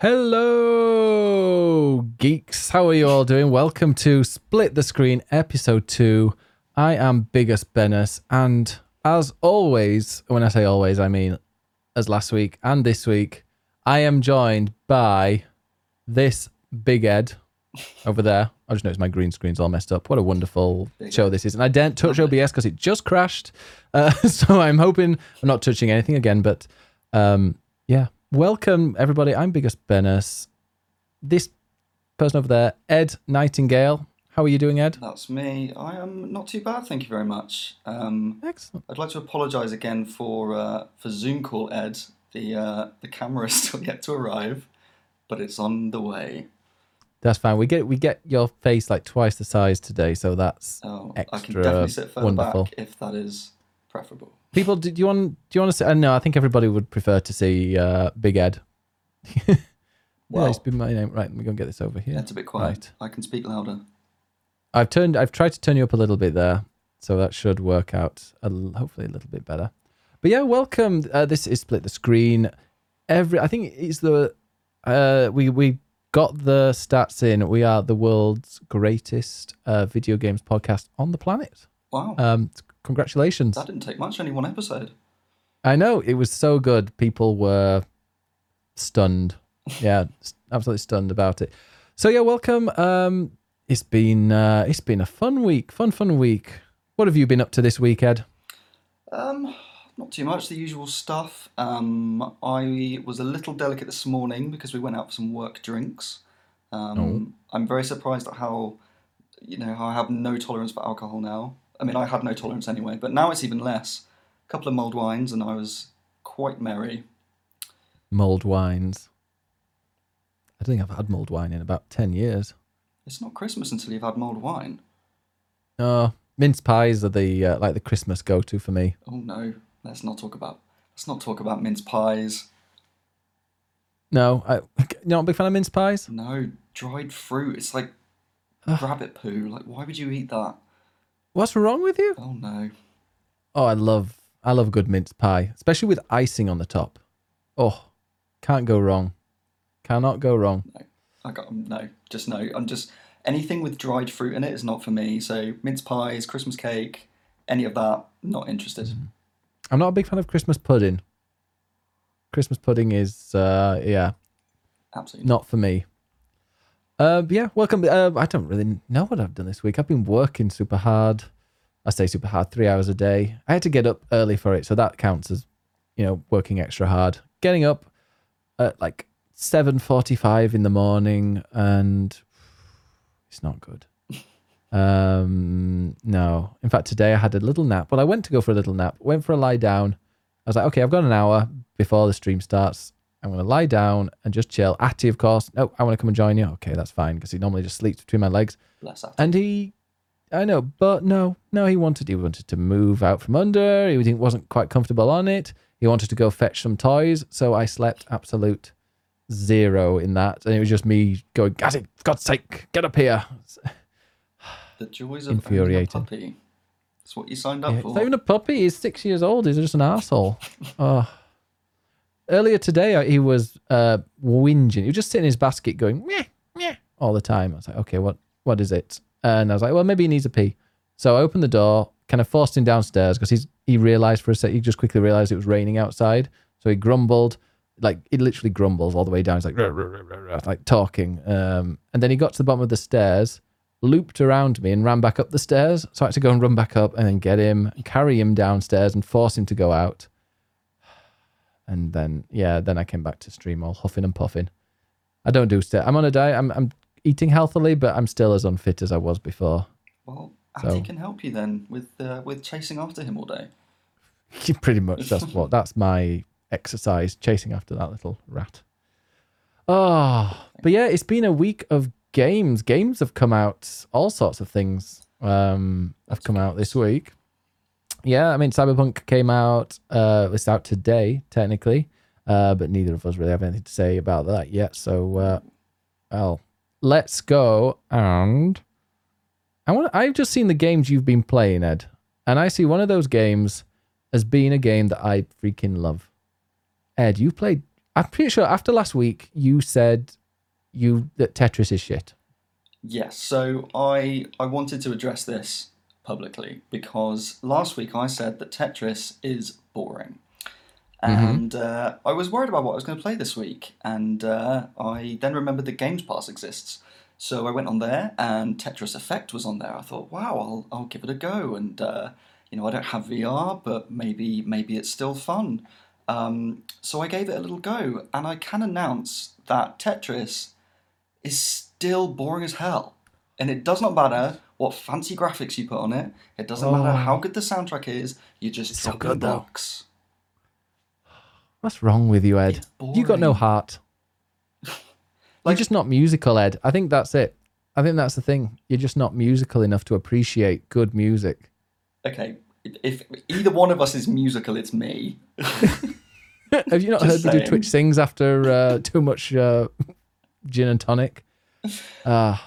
Hello, geeks. How are you all doing? Welcome to Split the Screen, Episode 2. I am Biggest Benus, and as always, when I say always, I mean as last week and this week, I am joined by this Big Ed over there. I just noticed my green screen's all messed up. What a wonderful show this is. And I didn't touch OBS because it just crashed. So I'm hoping I'm not touching anything again, but yeah. Welcome, everybody. I'm Biggest Benus. This person over there, Ed Nightingale. How are you doing, Ed? That's me. I am not too bad, thank you very much. Excellent. I'd like to apologise again for Zoom call, Ed. The camera is still yet to arrive, but it's on the way. That's fine. We get your face like twice the size today, so that's extra. I can definitely sit further back if that is preferable. People, do you want to see? No, I think everybody would prefer to see Big Ed. Well, it's been my name. Right, let me go and get this over here. That's a bit quiet. Right. I can speak louder. I've tried to turn you up a little bit there, so that should work out hopefully a little bit better. But yeah, welcome. This is Split the Screen. I think it's the we got the stats in. We are the world's greatest video games podcast on the planet. Wow. Congratulations. That didn't take much, only one episode. I know, it was so good. People were stunned. Yeah, absolutely stunned about it. So yeah, welcome. It's been a fun week. What have you been up to this week, Ed? Not too much, the usual stuff. I was a little delicate this morning because we went out for some work drinks. I'm very surprised at how I have no tolerance for alcohol now. I mean, I had no tolerance anyway, but now it's even less. A couple of mulled wines, and I was quite merry. Mulled wines. I don't think I've had mulled wine in about 10 years. It's not Christmas until you've had mulled wine. Mince pies are the Christmas go-to for me. Oh no, let's not talk about mince pies. No, you're not a big fan of mince pies? No, dried fruit. It's like rabbit poo. Like, why would you eat that? What's wrong with you? Oh no! Oh, I love a good mince pie, especially with icing on the top. Oh, can't go wrong. Cannot go wrong. No, I'm just anything with dried fruit in it is not for me. So mince pies, Christmas cake, any of that, not interested. I'm not a big fan of Christmas pudding. Christmas pudding is absolutely not for me. Yeah, welcome. I don't really know what I've done this week. I've been working super hard. I say super hard, 3 hours a day. I had to get up early for it, so that counts as, working extra hard. Getting up at like 7:45 in the morning, and it's not good. No. In fact, today I had a little nap. Well, I went to go for a little nap, went for a lie down. I was like, okay, I've got an hour before the stream starts. I'm going to lie down and just chill. Atty, of course. No, I want to come and join you. Okay, that's fine, because he normally just sleeps between my legs. Bless Atty. And he wanted to move out from under. He wasn't quite comfortable on it. He wanted to go fetch some toys, so I slept absolute zero in that. And it was just me going, Atty, for God's sake, get up here. The joys of infuriating. Owning a puppy. That's what you signed up for. It's not even a puppy. He's 6 years old. He's just an arsehole. Oh. Earlier today, he was whinging. He was just sitting in his basket going, meh, meh, all the time. I was like, okay, what is it? And I was like, well, maybe he needs a pee. So I opened the door, kind of forced him downstairs because he realised for a sec, he just quickly realised it was raining outside. So he grumbled. Like, he literally grumbles all the way down. He's like, rah, rah, rah, rah, rah, like talking. And then he got to the bottom of the stairs, looped around me and ran back up the stairs. So I had to go and run back up and then get him, carry him downstairs and force him to go out. And then I came back to stream all huffing and puffing. I don't do stuff. I'm on a diet. I'm eating healthily, but I'm still as unfit as I was before. Well, Atty can help you then with chasing after him all day. Pretty much. That's my exercise, chasing after that little rat. Oh, but yeah, it's been a week of games. Games have come out. All sorts of things have come out this week. Yeah, I mean, Cyberpunk came out. It's out today, technically, but neither of us really have anything to say about that yet. So, let's go. And I've just seen the games you've been playing, Ed, and I see one of those games as being a game that I freaking love. Ed, you played I'm pretty sure after last week you said that Tetris is shit. Yes, so I wanted to address this publicly because last week I said that Tetris is boring. And I was worried about what I was going to play this week, and I then remembered that Games Pass exists. So I went on there, and Tetris Effect was on there. I thought, wow, I'll give it a go, and I don't have VR, but maybe it's still fun. So I gave it a little go, and I can announce that Tetris is still boring as hell. And it does not matter what fancy graphics you put on it. It doesn't matter how good the soundtrack is. You just drop in blocks. What's wrong with you, Ed? You got no heart. You're just not musical, Ed. I think that's it. I think that's the thing. You're just not musical enough to appreciate good music. Okay. If either one of us is musical, it's me. Have you not heard me do Twitch Sings after too much gin and tonic? Yeah,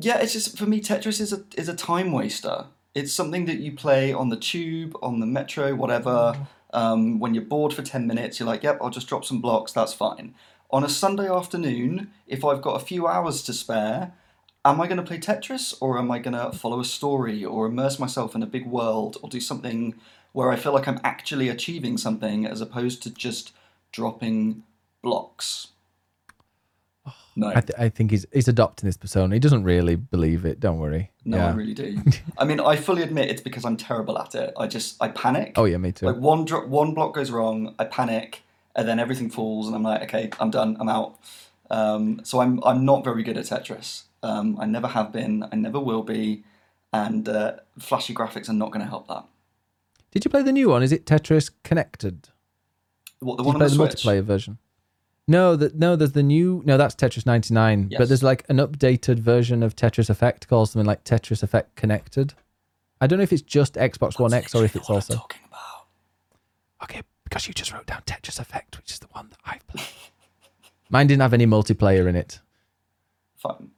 it's just, for me, Tetris is a time waster. It's something that you play on the tube, on the metro, whatever. When you're bored for 10 minutes, you're like, yep, I'll just drop some blocks, that's fine. On a Sunday afternoon, if I've got a few hours to spare, am I going to play Tetris, or am I going to follow a story, or immerse myself in a big world, or do something where I feel like I'm actually achieving something, as opposed to just dropping blocks? No. I think he's adopting this persona. He doesn't really believe it, don't worry. No, yeah. I really do. I mean, I fully admit it's because I'm terrible at it. I panic. Oh yeah, me too. Like one block goes wrong, I panic, and then everything falls, and I'm like, okay, I'm done, I'm out. So I'm not very good at Tetris. I never have been, I never will be, and flashy graphics are not going to help that. Did you play the new one? Is it Tetris Connected? What, the one on the Switch? Multiplayer version? No, that's Tetris 99, yes. But there's like an updated version of Tetris Effect called something like Tetris Effect Connected. I don't know if it's just Xbox One X or if it's also... That's what I'm talking about. Okay, because you just wrote down Tetris Effect, which is the one that I've played. Mine didn't have any multiplayer in it. Fine.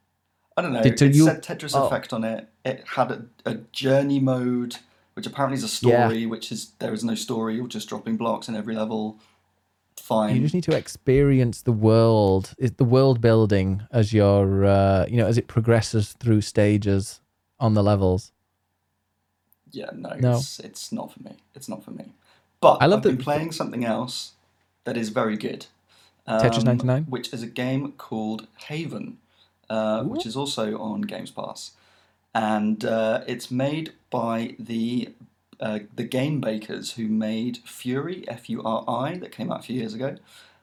I don't know, said Tetris Effect on it. It had a journey mode, which apparently is a story, which is, there is no story, you're just dropping blocks in every level. Fine. You just need to experience the world. It's the world building as your, as it progresses through stages on the levels. Yeah, no. It's not for me. It's not for me. But I've been playing something else that is very good. Tetris 99? Which is a game called Haven, which is also on Games Pass. And it's made by the game makers who made Furi, Furi, that came out a few years ago,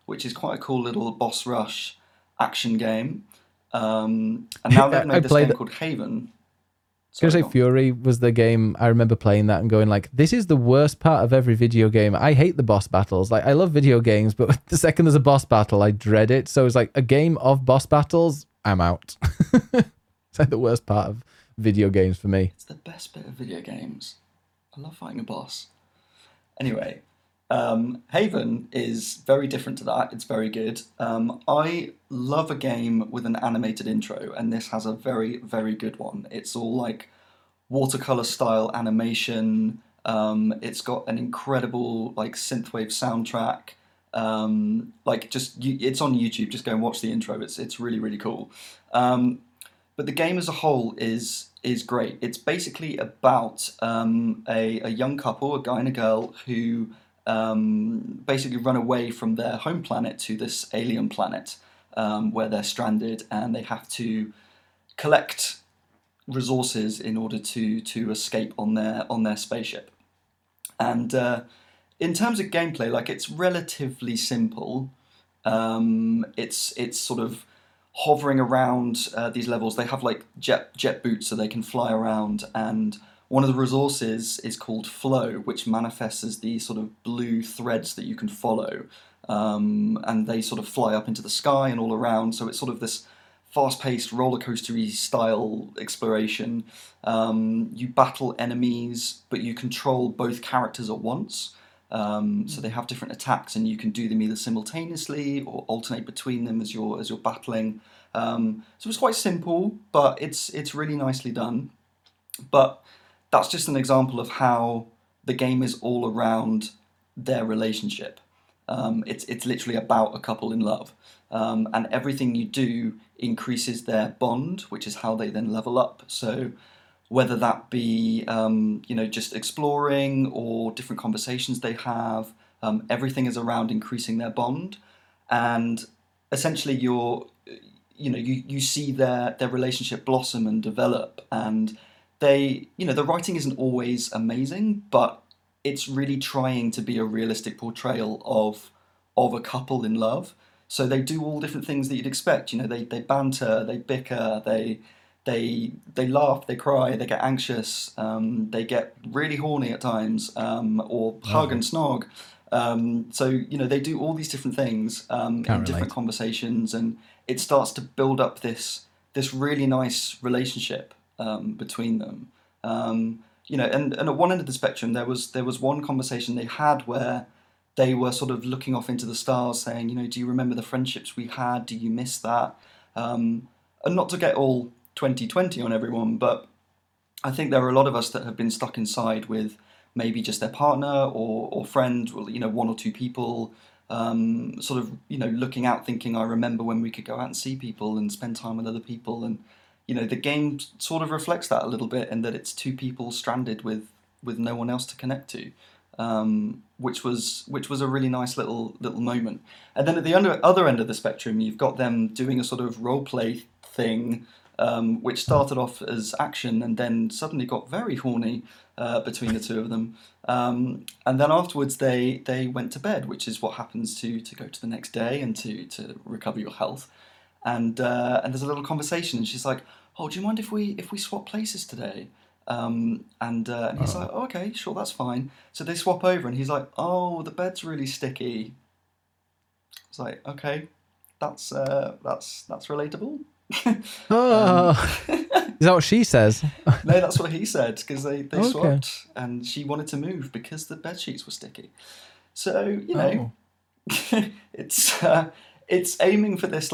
which is quite a cool little boss rush action game. And now they've made this game called Haven. Sorry, can I say Furi was the game I remember playing that and going like, this is the worst part of every video game. I hate the boss battles. Like, I love video games, but the second there's a boss battle, I dread it. So it's like a game of boss battles, I'm out. It's like the worst part of video games for me. It's the best bit of video games. I love fighting a boss. Anyway, Haven is very different to that. It's very good. I love a game with an animated intro, and this has a very, very good one. It's all like watercolor style animation. It's got an incredible like synthwave soundtrack. It's on YouTube. Just go and watch the intro. It's really, really cool. But the game as a whole is great. It's basically about a young couple, a guy and a girl, who basically run away from their home planet to this alien planet where they're stranded, and they have to collect resources in order to escape on their spaceship. And in terms of gameplay, like, it's relatively simple. It's sort of hovering around these levels. They have like jet boots so they can fly around, and one of the resources is called flow, which manifests as these sort of blue threads that you can follow, and they sort of fly up into the sky and all around. So it's sort of this fast-paced roller coastery style exploration. You battle enemies, but you control both characters at once. So they have different attacks, and you can do them either simultaneously or alternate between them as you're battling. So it's quite simple, but it's really nicely done. But that's just an example of how the game is all around their relationship. It's literally about a couple in love. And everything you do increases their bond, which is how they then level up. So whether that be, just exploring or different conversations they have, everything is around increasing their bond. And essentially you see their relationship blossom and develop, and they, the writing isn't always amazing, but it's really trying to be a realistic portrayal of a couple in love. So they do all different things that you'd expect. They banter, they bicker, they laugh, they cry, they get anxious, they get really horny at times, or hug and snog. So they do all these different things in different conversations, and it starts to build up this really nice relationship between them. And at one end of the spectrum, there was one conversation they had where they were sort of looking off into the stars, saying, do you remember the friendships we had? Do you miss that? And not to get all 2020 on everyone, but I think there are a lot of us that have been stuck inside with maybe just their partner or friend, one or two people, looking out thinking, I remember when we could go out and see people and spend time with other people. And, the game sort of reflects that a little bit, in that it's two people stranded with no one else to connect to, which was a really nice little moment. And then at the other end of the spectrum, you've got them doing a sort of role play thing, which started off as action and then suddenly got very horny between the two of them. And then afterwards they went to bed, which is what happens to go to the next day and to recover your health. And there's a little conversation, and she's like, "Oh, do you mind if we swap places today?" And he's like, "Oh, okay, sure, that's fine." So they swap over, and he's like, "Oh, the bed's really sticky." It's like, okay, that's relatable. Is that what she says? No, that's what he said, because they swapped, and she wanted to move because the bed sheets were sticky. So it's aiming for this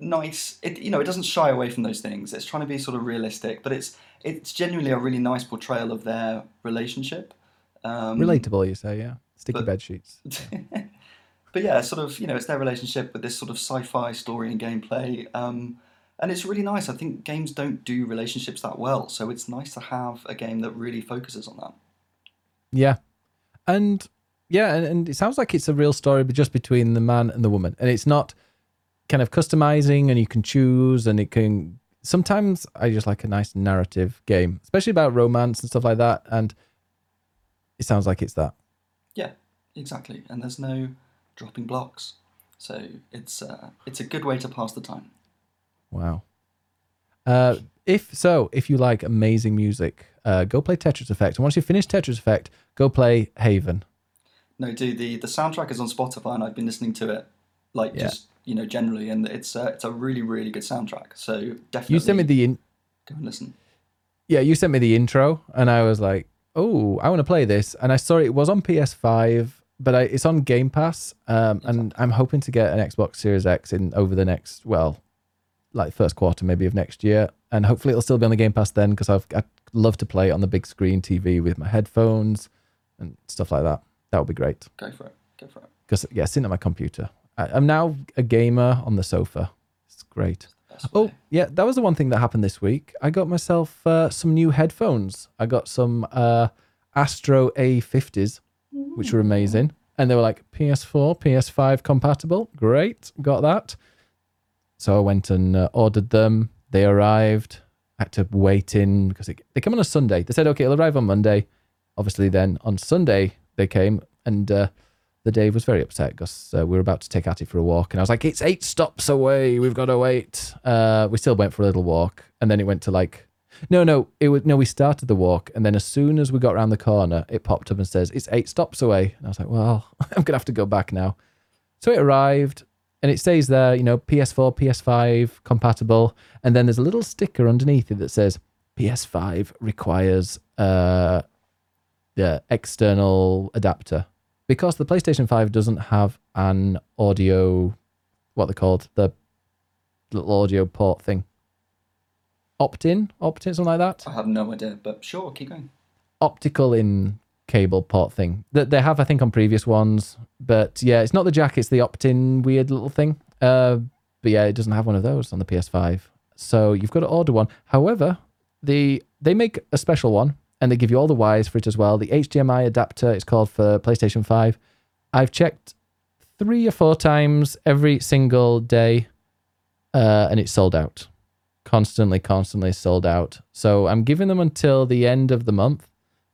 nice. It doesn't shy away from those things. It's trying to be sort of realistic, but it's genuinely a really nice portrayal of their relationship. Relatable, you say, yeah. Sticky bed sheets. Yeah. But yeah, sort of, it's their relationship with this sort of sci-fi story and gameplay. And it's really nice. I think games don't do relationships that well. So it's nice to have a game that really focuses on that. Yeah. And it sounds like it's a real story, but just between the man and the woman. And it's not kind of customizing, and you can choose, and it can... Sometimes I just like a nice narrative game, especially about romance and stuff like that. And it sounds like it's that. Yeah, exactly. And there's no... dropping blocks, so it's a good way to pass the time. Wow. If you like amazing music, go play Tetris Effect, and once you finish Tetris Effect, go play Haven. No, dude, the soundtrack is on Spotify, and I've been listening to it generally, and it's a really, really good soundtrack. So definitely, go and listen. Yeah, you sent me the intro, and I was like, oh, I want to play this, and I saw it was on PS5. But it's on Game Pass, and I'm hoping to get an Xbox Series X in over the next, first quarter maybe of next year. And hopefully it'll still be on the Game Pass then, because I'd love to play on the big screen TV with my headphones and stuff like that. That would be great. Go for it. Because, yeah, sitting on my computer. I'm now a gamer on the sofa. It's great. Oh, yeah, that was the one thing that happened this week. I got myself some new headphones. I got some Astro A50s. Which were amazing. And they were like PS4, PS5 compatible. Great. Got that. So I went and ordered them. They arrived. I had to wait in because they come on a Sunday. They said, okay, it'll arrive on Monday. Obviously then on Sunday they came, and the Dave was very upset because we were about to take Attie for a walk. And I was like, it's 8 stops away. We've got to wait. We still went for a little walk, and then it went to we started the walk, and then as soon as we got around the corner, it popped up and says, it's 8 stops away. And I was like, well, I'm going to have to go back now. So it arrived, and it says there, PS4, PS5 compatible. And then there's a little sticker underneath it that says, PS5 requires the external adapter. Because the PlayStation 5 doesn't have an audio, the little audio port thing. Opt-in, something like that. I have no idea, but sure, keep going. Optical in cable port thing that they have, I think, on previous ones. But yeah, it's not the jack, it's the opt-in weird little thing. But yeah, it doesn't have one of those on the PS5. So you've got to order one. However, they make a special one and they give you all the wires for it as well. The HDMI adapter, it's called, for PlayStation 5. I've checked 3 or 4 times every single day, and it's sold out. Constantly sold out. So I'm giving them until the end of the month.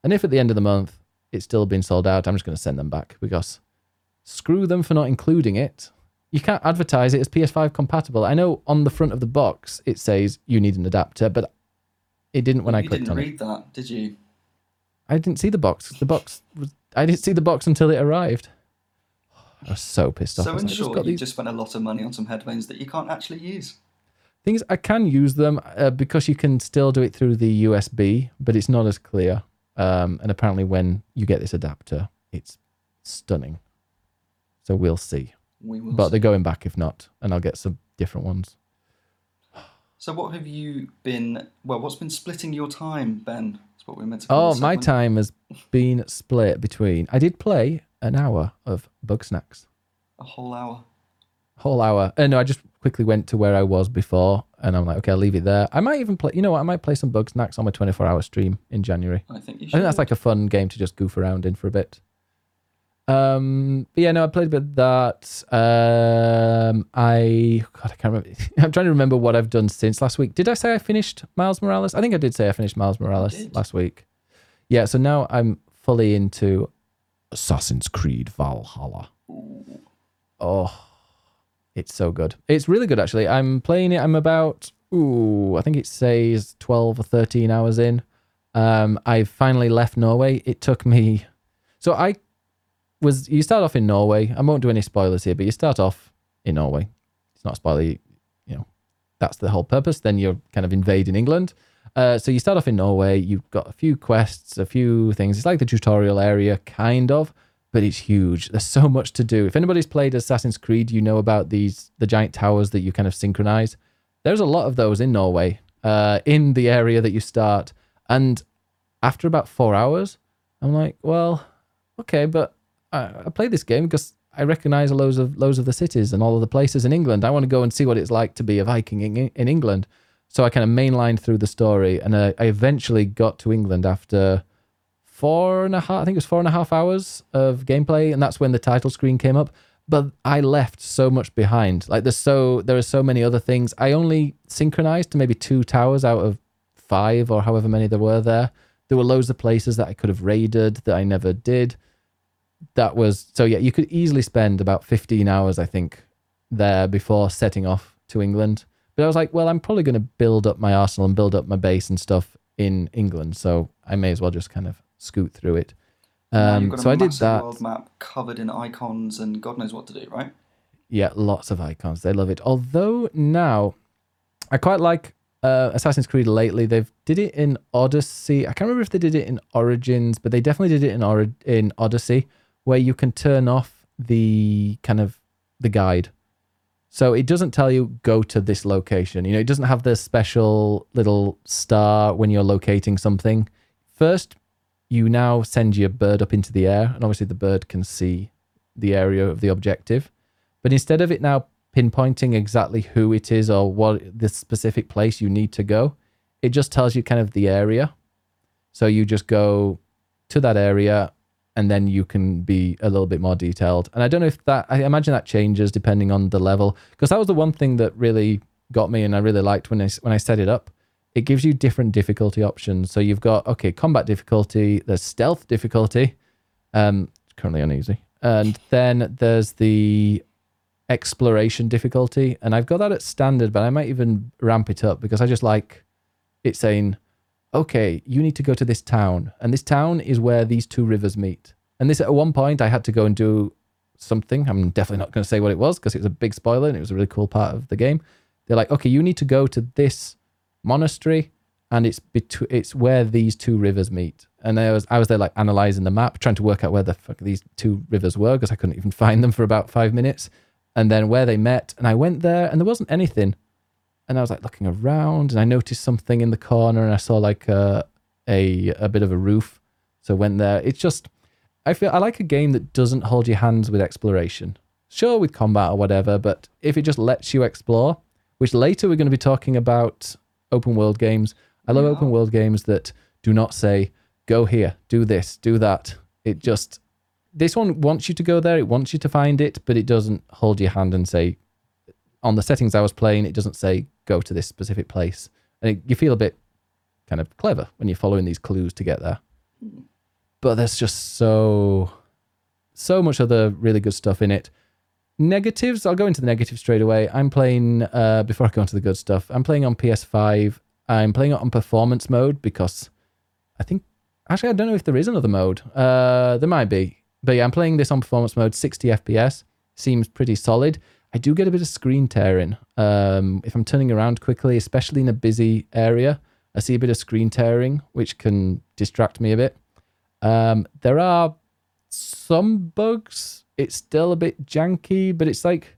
And if at the end of the month it's still been sold out, I'm just going to send them back, because screw them for not including it. You can't advertise it as PS5 compatible. I know on the front of the box it says you need an adapter, but it didn't when I clicked on it. You didn't read that, did you? I didn't see the box. I didn't see the box until it arrived. I was so pissed off. So in short, you just spent a lot of money on some headphones that you can't actually use. Things I can use them because you can still do it through the USB, but it's not as clear. And apparently when you get this adapter, it's stunning. So we'll see. But they're going back if not, and I'll get some different ones. So what have you been... Well, what's been splitting your time, Ben? That's what we're meant to call this. My time has been split between... I did play an hour of Bugsnax. A whole hour? Whole hour. No, I just quickly went to where I was before, and I'm like, okay, I'll leave it there. I might even play... You know what? I might play some Bugsnax on my 24-hour stream in January. I think you should. I think that's like a fun game to just goof around in for a bit. But yeah, no, I played a bit of that. I can't remember. I'm trying to remember what I've done since last week. Did I say I finished Miles Morales? I think I did say I finished Miles Morales last week. Yeah, so now I'm fully into Assassin's Creed Valhalla. Ooh. Oh, it's so good. It's really good, actually. I'm playing it. I'm about, I think it says 12 or 13 hours in. I've finally left Norway. It took me... So you start off in Norway. I won't do any spoilers here, but you start off in Norway. It's not a spoiler, that's the whole purpose. Then you're kind of invading England. So you start off in Norway. You've got a few quests, a few things. It's like the tutorial area, kind of, but it's huge. There's so much to do. If anybody's played Assassin's Creed, you know about the giant towers that you kind of synchronize. There's a lot of those in Norway, in the area that you start. And after about 4 hours, I'm like, well, okay, but I play this game because I recognize loads of the cities and all of the places in England. I want to go and see what it's like to be a Viking in England. So I kind of mainlined through the story, and I eventually got to England after 4.5 hours of gameplay, and that's when the title screen came up. But I left so much behind. Like there are so many other things. I only synchronized to maybe 2 towers out of 5 or however many there were there. There were loads of places that I could have raided that I never did. You could easily spend about 15 hours, I think, there before setting off to England. But I was like, well, I'm probably going to build up my arsenal and build up my base and stuff in England, so I may as well just kind of scoot through it. So I did that. World map covered in icons and God knows what to do, right? Yeah, lots of icons. They love it. Although now, I quite like Assassin's Creed lately. They've did it in Odyssey. I can't remember if they did it in Origins, but they definitely did it in Odyssey, where you can turn off the kind of the guide. So it doesn't tell you go to this location. It doesn't have the special little star when you're locating something. First, you now send your bird up into the air, and obviously the bird can see the area of the objective. But instead of it now pinpointing exactly who it is or what the specific place you need to go, it just tells you kind of the area. So you just go to that area, and then you can be a little bit more detailed. And I don't know if that... I imagine that changes depending on the level. Because that was the one thing that really got me and I really liked when I set it up. It gives you different difficulty options. So you've got, combat difficulty. There's stealth difficulty. It's currently uneasy. And then there's the exploration difficulty. And I've got that at standard, but I might even ramp it up because I just like it saying... okay, you need to go to this town, and this town is where these two rivers meet. And this, at one point, I had to go and do something. I'm definitely not going to say what it was because it was a big spoiler and it was a really cool part of the game. They're like, okay, you need to go to this monastery, and it's where these two rivers meet. And I was there like analyzing the map, trying to work out where the fuck these two rivers were because I couldn't even find them for about 5 minutes. And then where they met, and I went there, and there wasn't anything. And I was like looking around, and I noticed something in the corner, and I saw like a bit of a roof. So went there. It's just, I feel I like a game that doesn't hold your hands with exploration. Sure, with combat or whatever, but if it just lets you explore, which later we're going to be talking about open world games. I love open world games that do not say, go here, do this, do that. It just, this one wants you to go there. It wants you to find it, but it doesn't hold your hand and say, on the settings I was playing, it doesn't say, go to this specific place. And you feel a bit kind of clever when you're following these clues to get there. But there's just so much other really good stuff in it. Negatives, I'll go into the negatives straight away. I'm playing, before I go into the good stuff, I'm playing on PS5. I'm playing it on performance mode because I think, actually, I don't know if there is another mode. There might be. But yeah, I'm playing this on performance mode, 60 FPS. Seems pretty solid. I do get a bit of screen tearing. If I'm turning around quickly, especially in a busy area, I see a bit of screen tearing, which can distract me a bit. There are some bugs. It's still a bit janky, but it's like,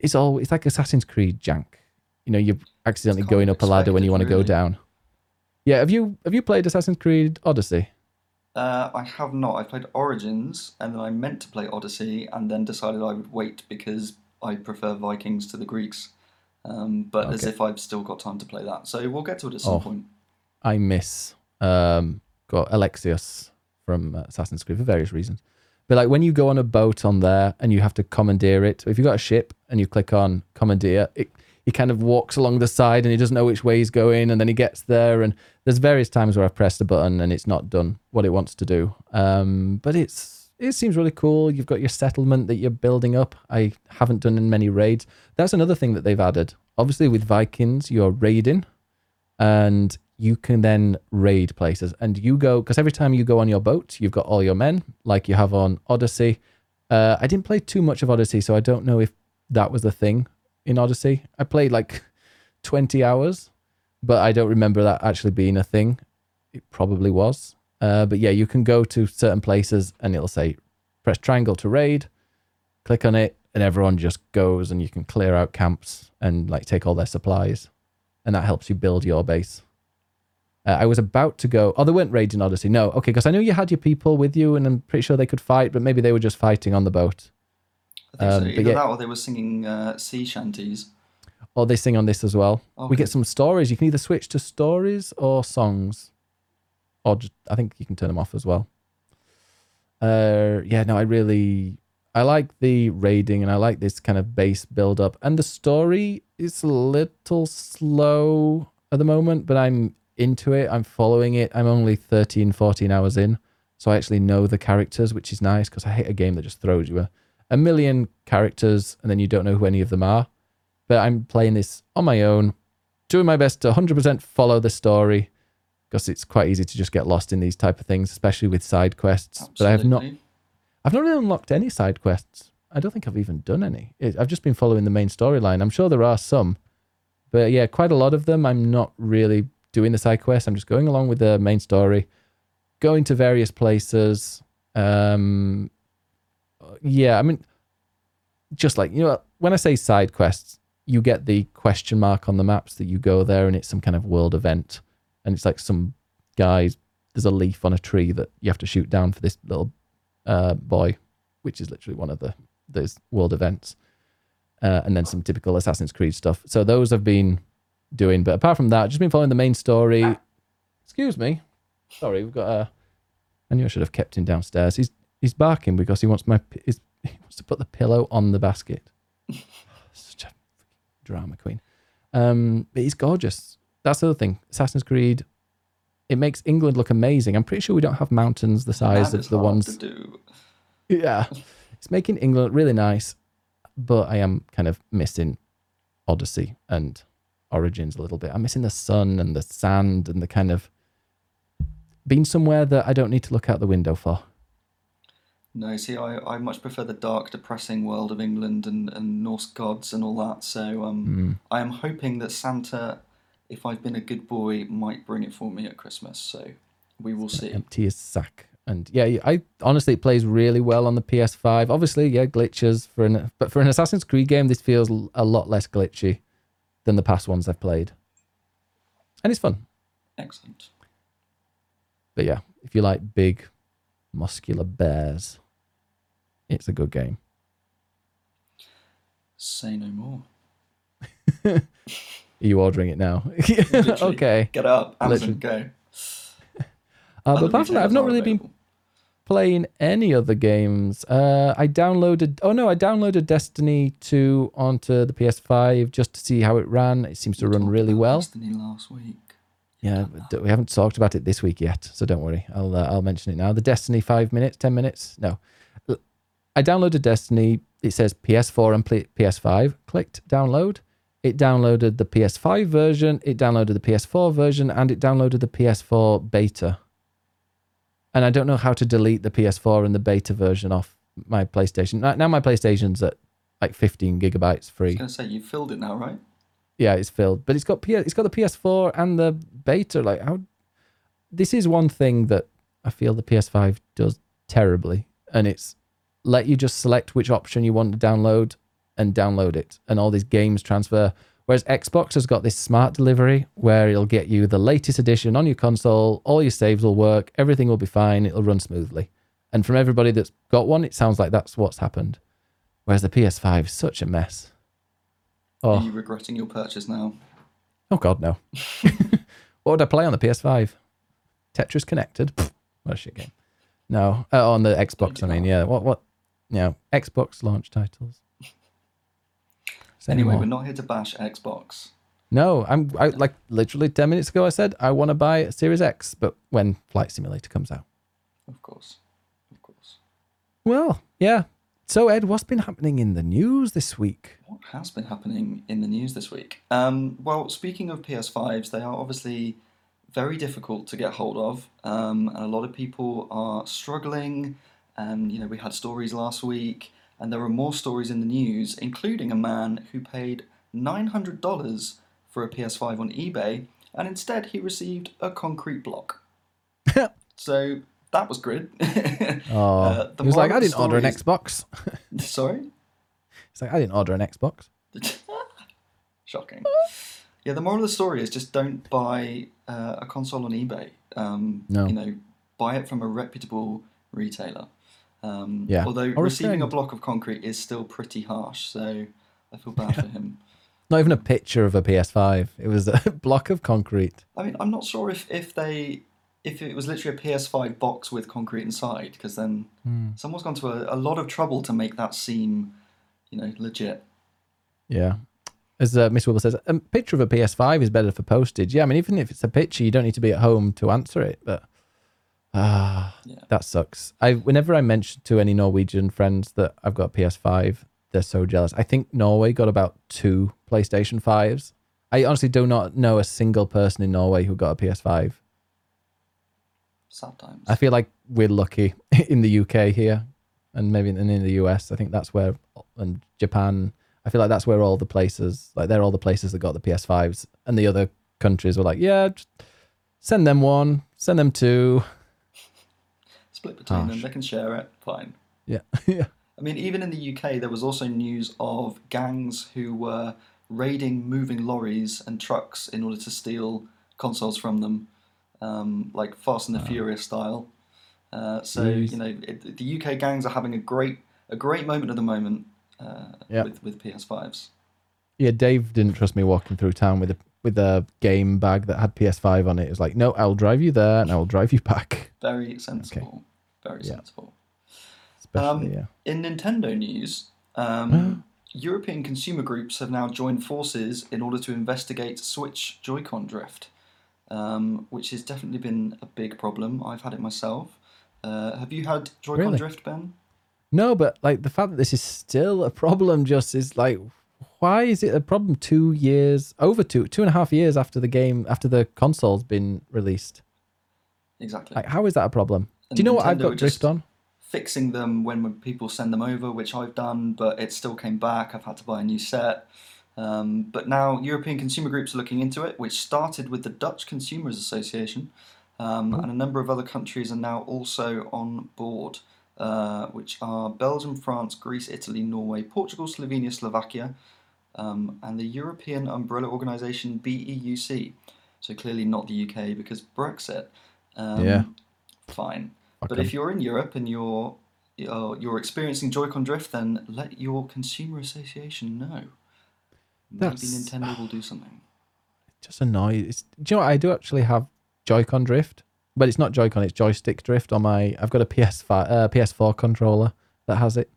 it's like Assassin's Creed jank. You know, you're accidentally going up a ladder when you want to go down. Yeah, have you played Assassin's Creed Odyssey? I have not. I played Origins, and then I meant to play Odyssey, and then decided I would wait because I prefer Vikings to the Greeks. But okay. As if I've still got time to play that. So we'll get to it at some point. I miss got Alexios from Assassin's Creed for various reasons. But like when you go on a boat on there and you have to commandeer it, if you've got a ship and you click on commandeer, he kind of walks along the side and he doesn't know which way he's going, and then he gets there, and there's various times where I've pressed a button and it's not done what it wants to do. But it seems really cool. You've got your settlement that you're building up. I haven't done in many raids. That's another thing that they've added. Obviously with Vikings, you're raiding and you can then raid places. And you go, because every time you go on your boat, you've got all your men like you have on Odyssey. I didn't play too much of Odyssey, so I don't know if that was the thing. In Odyssey, I played like 20 hours, but I don't remember that actually being a thing. It probably was. But yeah, you can go to certain places and it'll say, press triangle to raid, click on it, and everyone just goes and you can clear out camps and like take all their supplies. And that helps you build your base. I was about to go, there weren't raids in Odyssey. No, okay, because I knew you had your people with you and I'm pretty sure they could fight, but maybe they were just fighting on the boat. I think so. Either that or they were singing sea shanties. Or they sing on this as well. Okay. We get some stories. You can either switch to stories or songs. Or just, I think you can turn them off as well. I like the raiding and I like this kind of base build-up. And the story is a little slow at the moment, but I'm into it. I'm following it. I'm only 13, 14 hours in. So I actually know the characters, which is nice because I hate a game that just throws you a million characters and then you don't know who any of them are. But I'm playing this on my own, doing my best to 100% follow the story because it's quite easy to just get lost in these type of things, especially with side quests. Absolutely. But I've not really unlocked any side quests. I don't think I've even done any. I've just been following the main storyline. I'm sure there are some, but yeah, quite a lot of them I'm not really doing the side quests. I'm just going along with the main story, going to various places. Yeah, I mean, just like, you know, when I say side quests, you get the question mark on the maps that you go there and it's some kind of world event. And it's like some guys, there's a leaf on a tree that you have to shoot down for this little boy, which is literally one of those world events. And then some typical Assassin's Creed stuff. So those I've been doing. But apart from that, I've just been following the main story. Excuse me. Sorry, we've got a... I knew I should have kept him downstairs. He's barking because he wants he wants to put the pillow on the basket. Such a drama queen. But he's gorgeous. That's the other thing. Assassin's Creed, it makes England look amazing. I'm pretty sure we don't have mountains the size of the ones. Yeah, it's making England really nice. But I am kind of missing Odyssey and Origins a little bit. I'm missing the sun and the sand and the kind of being somewhere that I don't need to look out the window for. No, see, I much prefer the dark, depressing world of England and Norse gods and all that. So I am hoping that Santa, if I've been a good boy, might bring it for me at Christmas. So we will see. Empty his sack. And yeah, I honestly, it plays really well on the PS5. Obviously, yeah, glitches. But for an Assassin's Creed game, this feels a lot less glitchy than the past ones I've played. And it's fun. Excellent. But yeah, if you like big, muscular bears, it's a good game. Say no more. Are you ordering it now? Okay. Get up, Amazon, go. But apart from that, I've not really been playing any other games. I downloaded Destiny 2 onto the PS5 just to see how it ran. It seems to run really well. Destiny last week. Yeah, we haven't talked about it this week yet, so don't worry. I'll mention it now. The Destiny 10 minutes. No. I downloaded Destiny. It says PS4 and PS5. Clicked download. It downloaded the PS5 version, it downloaded the PS4 version, and it downloaded the PS4 beta. And I don't know how to delete the PS4 and the beta version off my PlayStation. Now my PlayStation's at like 15 gigabytes free. I was going to say, you filled it now, right? Yeah, it's filled. But it's got the PS4 and the beta. Like, how? This is one thing that I feel the PS5 does terribly. And it's let you just select which option you want to download and download it. And all these games transfer. Whereas Xbox has got this smart delivery where it'll get you the latest edition on your console. All your saves will work. Everything will be fine. It'll run smoothly. And from everybody that's got one, it sounds like that's what's happened. Whereas the PS5 is such a mess. Oh. Are you regretting your purchase now? Oh, God, no. What would I play on the PS5? Tetris Connected? Pfft, what a shit game. No, on the Xbox, I mean, yeah. What? Yeah, Xbox launch titles. Anyway, we're not here to bash Xbox. No, I like literally 10 minutes ago I said I want to buy a Series X, but when Flight Simulator comes out. Of course. Well, yeah. So, Ed, what's been happening in the news this week? What has been happening in the news this week? Well, speaking of PS5s, they are obviously very difficult to get hold of. And a lot of people are struggling. You know, we had stories last week, and there are more stories in the news, including a man who paid $900 for a PS5 on eBay, and instead he received a concrete block. So... that was good. He was like, I didn't order an Xbox. Sorry? He's like, I didn't order an Xbox. Shocking. Yeah, the moral of the story is just don't buy a console on eBay. No. You know, buy it from a reputable retailer. Yeah. Although receiving a block of concrete is still pretty harsh, so I feel bad for him. Not even a picture of a PS5. It was a block of concrete. I mean, I'm not sure if it was literally a PS5 box with concrete inside, because then someone's gone to a lot of trouble to make that seem, you know, legit. Yeah. As Miss Wibble says, a picture of a PS5 is better for postage. Yeah, I mean, even if it's a picture, you don't need to be at home to answer it, but that sucks. Whenever I mention to any Norwegian friends that I've got a PS5, they're so jealous. I think Norway got about 2 PlayStation 5s. I honestly do not know a single person in Norway who got a PS5. Sometimes I feel like we're lucky in the UK here, and maybe in the US. I think that's where, and Japan. I feel like that's where all the places, like they're all the places that got the PS5s, and the other countries were like, yeah, just send them one, send them 2. Split between them. They can share it. Fine. Yeah, yeah. I mean, even in the UK, there was also news of gangs who were raiding moving lorries and trucks in order to steal consoles from them. Like Fast and the Furious style. You know, the UK gangs are having a great moment at the moment with PS5s. Yeah, Dave didn't trust me walking through town with a game bag that had PS5 on it. It was like, no, I'll drive you there and I'll drive you back. Very sensible. Okay. Very sensible. Especially, in Nintendo news, European consumer groups have now joined forces in order to investigate Switch Joy-Con drift. Which has definitely been a big problem. I've had it myself. Have you had Joy-Con drift, Ben? No, but like the fact that this is still a problem just is like, why is it a problem 2.5 years after the game, after the console's been released? Exactly. Like, how is that a problem? And do you know what I've got drift on? Fixing them when people send them over, which I've done, but it still came back. I've had to buy a new set. But now European consumer groups are looking into it, which started with the Dutch Consumers Association, and a number of other countries are now also on board, which are Belgium, France, Greece, Italy, Norway, Portugal, Slovenia, Slovakia, and the European Umbrella Organisation, BEUC. So clearly not the UK because Brexit. fine. Okay. But if you're in Europe and you're experiencing Joy-Con drift, then let your consumer association know. Maybe Nintendo will do something. It just annoys. Do you know what? I do actually have Joy-Con drift, but it's not Joy-Con, it's joystick drift on my. I've got a PS4 controller that has it.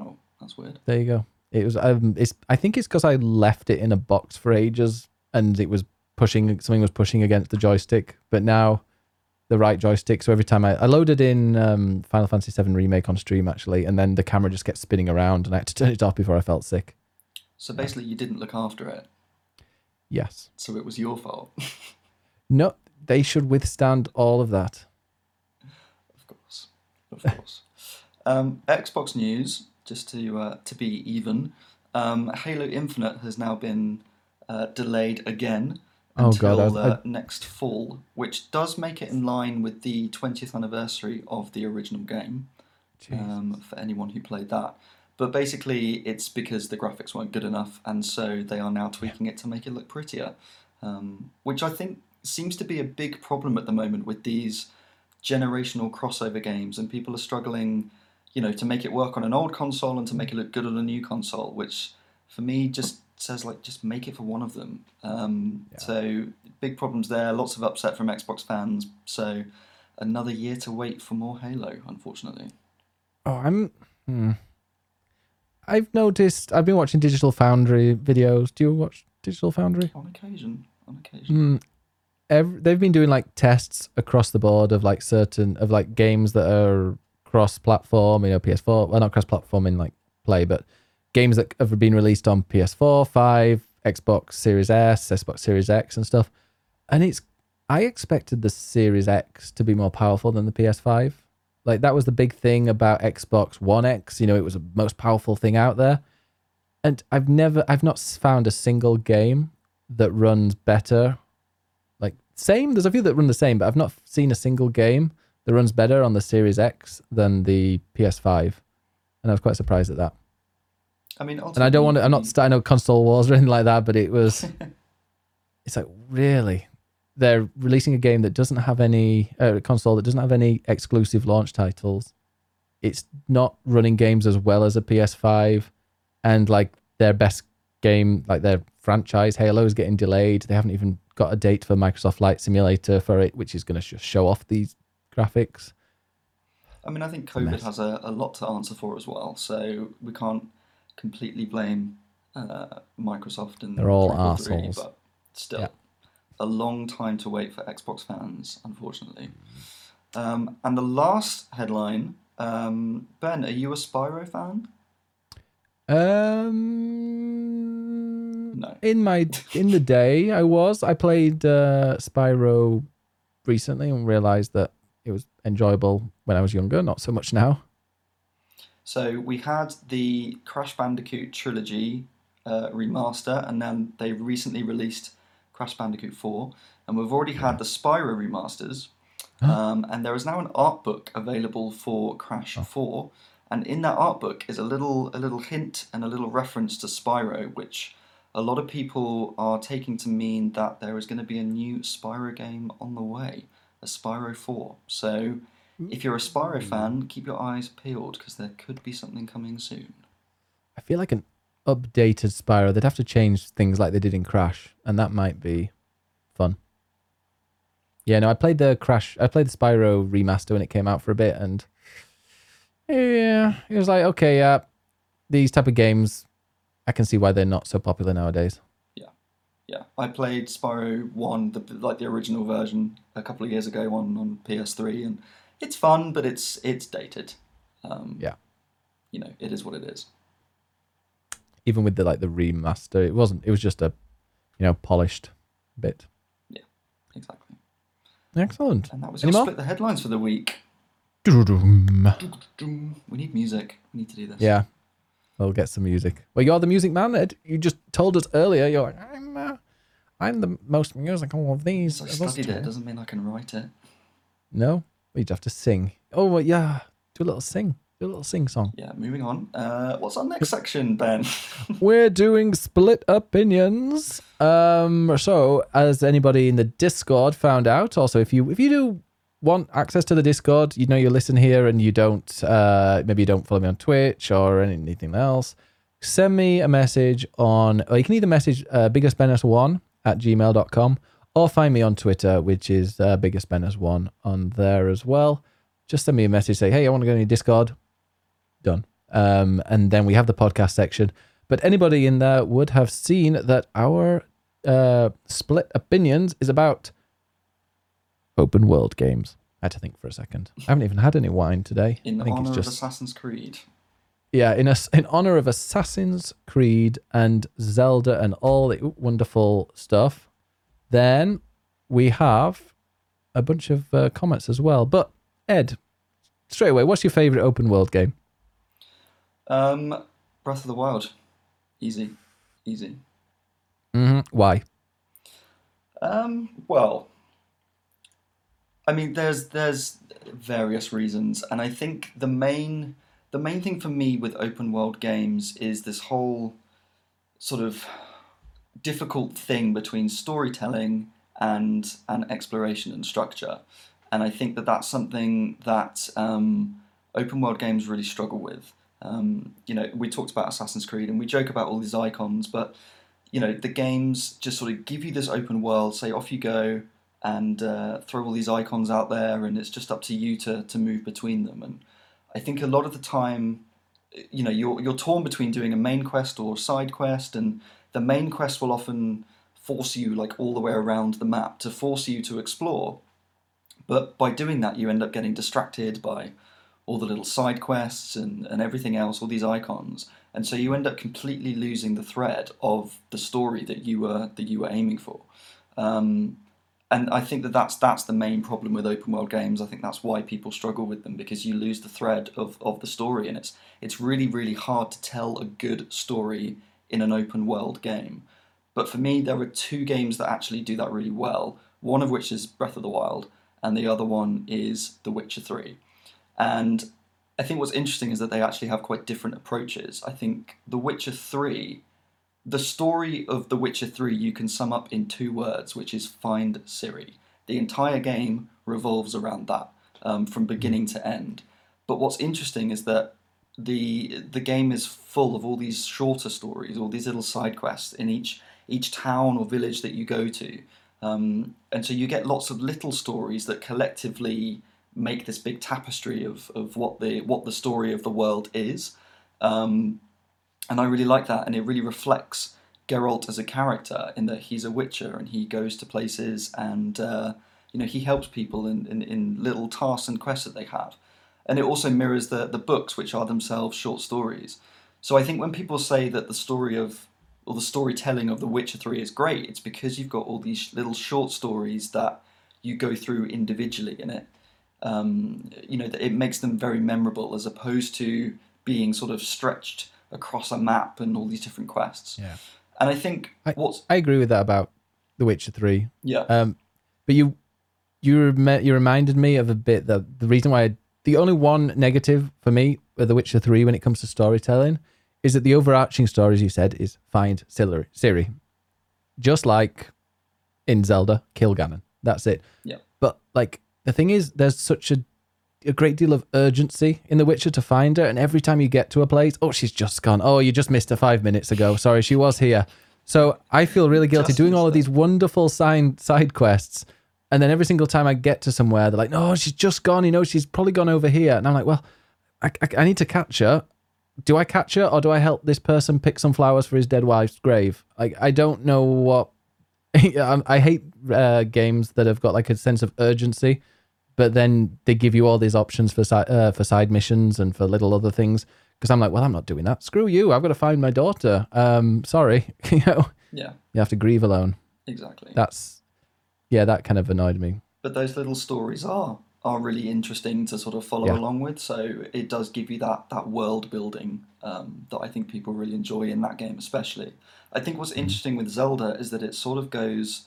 Oh, that's weird. There you go. It was. I think it's because I left it in a box for ages, and it was pushing. Something was pushing against the joystick, but now the right joystick. So every time I loaded in Final Fantasy VII Remake on stream actually, and then the camera just kept spinning around, and I had to turn it off before I felt sick. So basically, you didn't look after it. Yes. So it was your fault. No, they should withstand all of that. Of course. Xbox news, just to be even. Halo Infinite has now been delayed again until next fall, which does make it in line with the 20th anniversary of the original game. For anyone who played that. But basically, it's because the graphics weren't good enough, and so they are now tweaking it to make it look prettier, which I think seems to be a big problem at the moment with these generational crossover games, and people are struggling, to make it work on an old console and to make it look good on a new console, which for me just says, just make it for one of them. So big problems there, lots of upset from Xbox fans, so another year to wait for more Halo, unfortunately. Oh, I've noticed. I've been watching Digital Foundry videos. Do you watch Digital Foundry? On occasion. They've been doing tests across the board of certain games that are cross-platform. PS4. Well, not cross-platform in play, but games that have been released on PS4, 5, Xbox Series S, Xbox Series X, and stuff. And I expected the Series X to be more powerful than the PS5. That was the big thing about Xbox One X. It was the most powerful thing out there. And I've not found a single game that runs better. Same, there's a few that run the same, but I've not seen a single game that runs better on the Series X than the PS5. And I was quite surprised at that. And I don't want to, I'm not starting up console wars or anything like that, but it was, really? They're releasing a game that doesn't have a console that doesn't have any exclusive launch titles. It's not running games as well as a PS5, and their best game, their franchise Halo, is getting delayed. They haven't even got a date for Microsoft Flight Simulator for it, which is going to show off these graphics. I think COVID has a lot to answer for as well, so we can't completely blame Microsoft and they're all arseholes, but still. Yeah. A long time to wait for Xbox fans, unfortunately. And the last headline, Ben, are you a Spyro fan? No. In the day, I was. I played Spyro recently and realised that it was enjoyable when I was younger, not so much now. So we had the Crash Bandicoot trilogy remaster, and then they recently released Crash Bandicoot 4, and we've already had the Spyro remasters, and there is now an art book available for Crash 4, and in that art book is a little hint and a little reference to Spyro, which a lot of people are taking to mean that there is going to be a new Spyro game on the way, a Spyro 4. So if you're a Spyro fan, keep your eyes peeled, because there could be something coming soon. I feel like an updated Spyro, they'd have to change things like they did in Crash, and that might be fun. I played the Crash, I played the Spyro remaster when it came out for a bit, and it was these type of games, I can see why they're not so popular nowadays. Yeah. I played Spyro 1, the original version, a couple of years ago on PS3, and it's fun, but it's dated. It is what it is. Even with the remaster, it wasn't. It was just a, polished bit. Yeah, exactly. Excellent. And that was your Split the Headlines for the week. We need music. We need to do this. Yeah, we'll get some music. Well, you're the music man, Ed. You just told us earlier. You're like, I'm the most musical of these. I studied it. Doesn't mean I can write it. No, you'd have to sing. Oh, well, yeah, do a little sing. A little sing song. Yeah, moving on. What's our next section, Ben? We're doing split opinions. So, as anybody in the Discord found out, also if you do want access to the Discord, you know, you listen here and you don't, maybe you don't follow me on Twitch or anything else, send me a message on, or you can either message biggestbenus1@gmail.com or find me on Twitter, which is biggestbenus1 on there as well. Just send me a message, say, hey, I want to go into Discord. Done. And then we have the podcast section. But anybody in there would have seen that our split opinions is about open world games. I had to think for a second. I haven't even had any wine today. In honor of Assassin's Creed. Yeah, in honor of Assassin's Creed and Zelda and all the wonderful stuff. Then we have a bunch of comments as well. But Ed, straight away, what's your favorite open world game? Breath of the Wild. Easy. Mm-hmm. Why? Well, I mean, there's various reasons, and I think the main thing for me with open world games is this whole sort of difficult thing between storytelling and exploration and structure, and I think that that's something that open world games really struggle with. You know, we talked about Assassin's Creed and we joke about all these icons, but, you know, the games just sort of give you this open world, say off you go and throw all these icons out there, and it's just up to you to move between them. And I think a lot of the time, you know, you're torn between doing a main quest or side quest, and the main quest will often force you like all the way around the map to force you to explore. But by doing that, you end up getting distracted by all the little side quests and everything else, all these icons. And so you end up completely losing the thread of the story that you were aiming for. And I think that that's the main problem with open world games. I think that's why people struggle with them, because you lose the thread of the story, and it's really, really hard to tell a good story in an open world game. But for me, there are two games that actually do that really well, one of which is Breath of the Wild, and the other one is The Witcher 3. And I think what's interesting is that they actually have quite different approaches. I think The Witcher 3, the story of The Witcher 3 you can sum up in two words, which is find Ciri. The entire game revolves around that, from beginning to end. But what's interesting is that the game is full of all these shorter stories, all these little side quests in each town or village that you go to. And so you get lots of little stories that collectively make this big tapestry of what the story of the world is. And I really like that, and it really reflects Geralt as a character, in that he's a witcher and he goes to places and you know, he helps people in little tasks and quests that they have. And it also mirrors the books, which are themselves short stories. So I think when people say that the story of, or the storytelling of The Witcher 3 is great, it's because you've got all these little short stories that you go through individually in it. You know, it makes them very memorable, as opposed to being sort of stretched across a map and all these different quests. Yeah. And I think I agree with that about The Witcher 3. Yeah. But you reminded me of a bit that the reason why the only one negative for me with The Witcher 3 when it comes to storytelling is that the overarching story, as you said, is find Ciri. Just like in Zelda, kill Ganon. That's it. Yeah. But like, the thing is, there's such a great deal of urgency in The Witcher to find her, and every time you get to a place, oh, she's just gone. Oh, you just missed her 5 minutes ago. Sorry, she was here. So I feel really guilty just doing all of these wonderful side quests, and then every single time I get to somewhere, they're like, no, she's just gone. You know, she's probably gone over here. And I'm like, well, I need to catch her. Do I catch her, or do I help this person pick some flowers for his dead wife's grave? I don't know what... I hate games that have got like a sense of urgency, but then they give you all these options for side missions and for little other things. Because I'm like, well, I'm not doing that. Screw you. I've got to find my daughter. Sorry. You know? Yeah. You have to grieve alone. Exactly. That kind of annoyed me. But those little stories are really interesting to sort of follow along with. So it does give you that world building that I think people really enjoy in that game especially. I think what's interesting with Zelda is that it sort of goes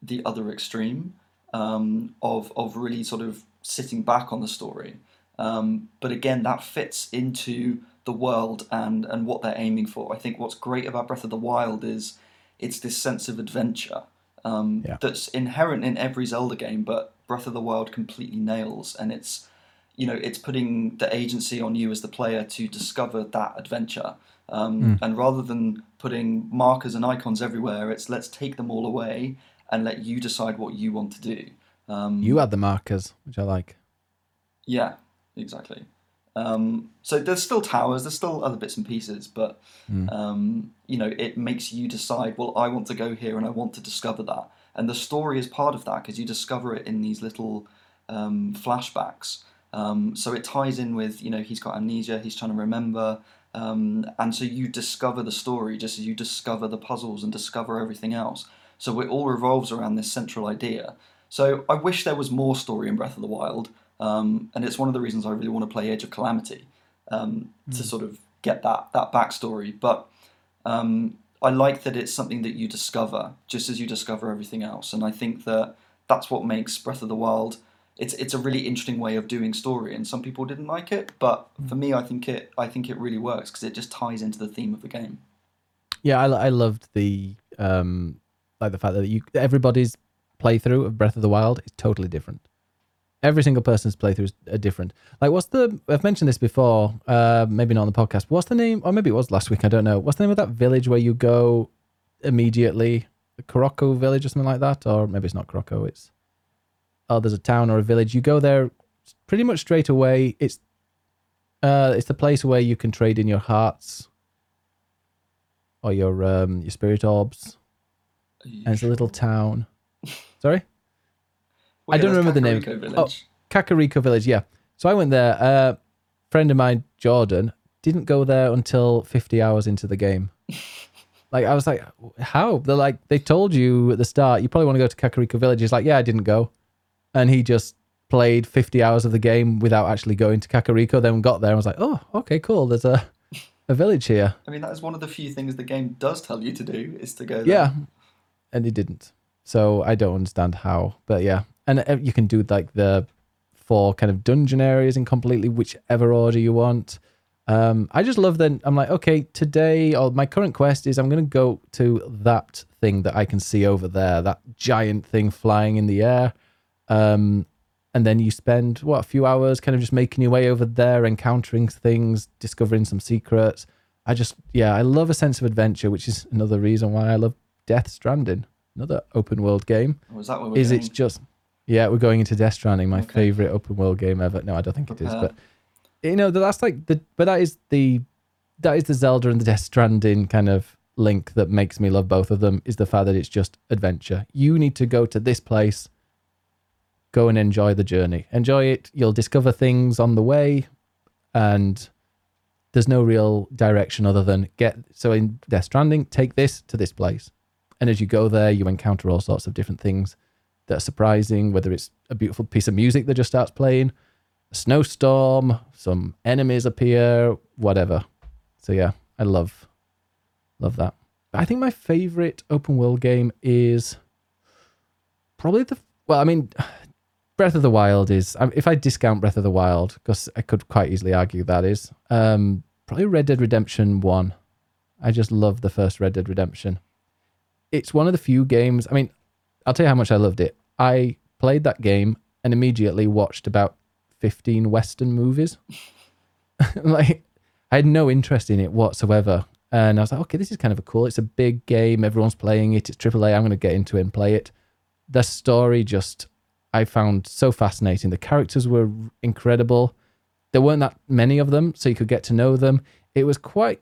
the other extreme. Of really sort of sitting back on the story. But again, that fits into the world and what they're aiming for. I think what's great about Breath of the Wild is it's this sense of adventure that's inherent in every Zelda game, but Breath of the Wild completely nails, and it's, you know, it's putting the agency on you as the player to discover that adventure. And rather than putting markers and icons everywhere, it's let's take them all away and let you decide what you want to do. You add the markers, which I like. Yeah, exactly. So there's still towers, there's still other bits and pieces, but you know, it makes you decide, well, I want to go here and I want to discover that. And the story is part of that because you discover it in these little flashbacks. So it ties in with, you know, he's got amnesia, he's trying to remember. And so you discover the story just as you discover the puzzles and discover everything else. So it all revolves around this central idea. So I wish there was more story in Breath of the Wild. And it's one of the reasons I really want to play Age of Calamity, to sort of get that backstory. But I like that it's something that you discover just as you discover everything else. And I think that that's what makes Breath of the Wild. It's a really interesting way of doing story, and some people didn't like it, but for me, I think it really works because it just ties into the theme of the game. Yeah, I loved the like the fact that everybody's playthrough of Breath of the Wild is totally different. Every single person's playthroughs are different. Like, I've mentioned this before, maybe not on the podcast. What's the name? Or maybe it was last week. I don't know. What's the name of that village where you go immediately? The Kakariko Village or something like that? Or maybe it's not Kakariko. It's, there's a town or a village. You go there pretty much straight away. It's the place where you can trade in your hearts or your spirit orbs. And it's a little town. Sorry? Well, I don't remember Kakariko the name. Village. Oh, Kakariko Village, yeah. So I went there. A friend of mine, Jordan, didn't go there until 50 hours into the game. Like, I was like, how? They're like, they told you at the start, you probably want to go to Kakariko Village. He's like, yeah, I didn't go. And he just played 50 hours of the game without actually going to Kakariko, then got there and was like, oh, okay, cool. There's a village here. I mean, that is one of the few things the game does tell you to do, is to go there. Yeah, and he didn't. So I don't understand how, but yeah. And you can do like the 4 kind of dungeon areas in completely whichever order you want. I just love that. I'm like, okay, today, or my current quest is I'm going to go to that thing that I can see over there, that giant thing flying in the air. And then you spend, a few hours kind of just making your way over there, encountering things, discovering some secrets. I love a sense of adventure, which is another reason why I love Death Stranding, another open world game. Oh, is that what we're doing? It's just... Yeah, we're going into Death Stranding, my favorite open world game ever. No, I don't think it is, but you know, that is the Zelda and the Death Stranding kind of link that makes me love both of them, is the fact that it's just adventure. You need to go to this place, go and enjoy the journey. Enjoy it, you'll discover things on the way, and there's no real direction other than in Death Stranding, take this to this place. And as you go there, you encounter all sorts of different things that are surprising, whether it's a beautiful piece of music that just starts playing, a snowstorm, some enemies appear, whatever. So yeah, I love that. I think my favorite open world game is probably Breath of the Wild is, if I discount Breath of the Wild, because I could quite easily argue that is, probably Red Dead Redemption 1. I just love the first Red Dead Redemption. It's one of the few games, I'll tell you how much I loved it. I played that game and immediately watched about 15 Western movies. I had no interest in it whatsoever. And I was like, okay, this is kind of cool. It's a big game. Everyone's playing it. It's AAA. I'm going to get into it and play it. The story I found so fascinating. The characters were incredible. There weren't that many of them, so you could get to know them. It wasn't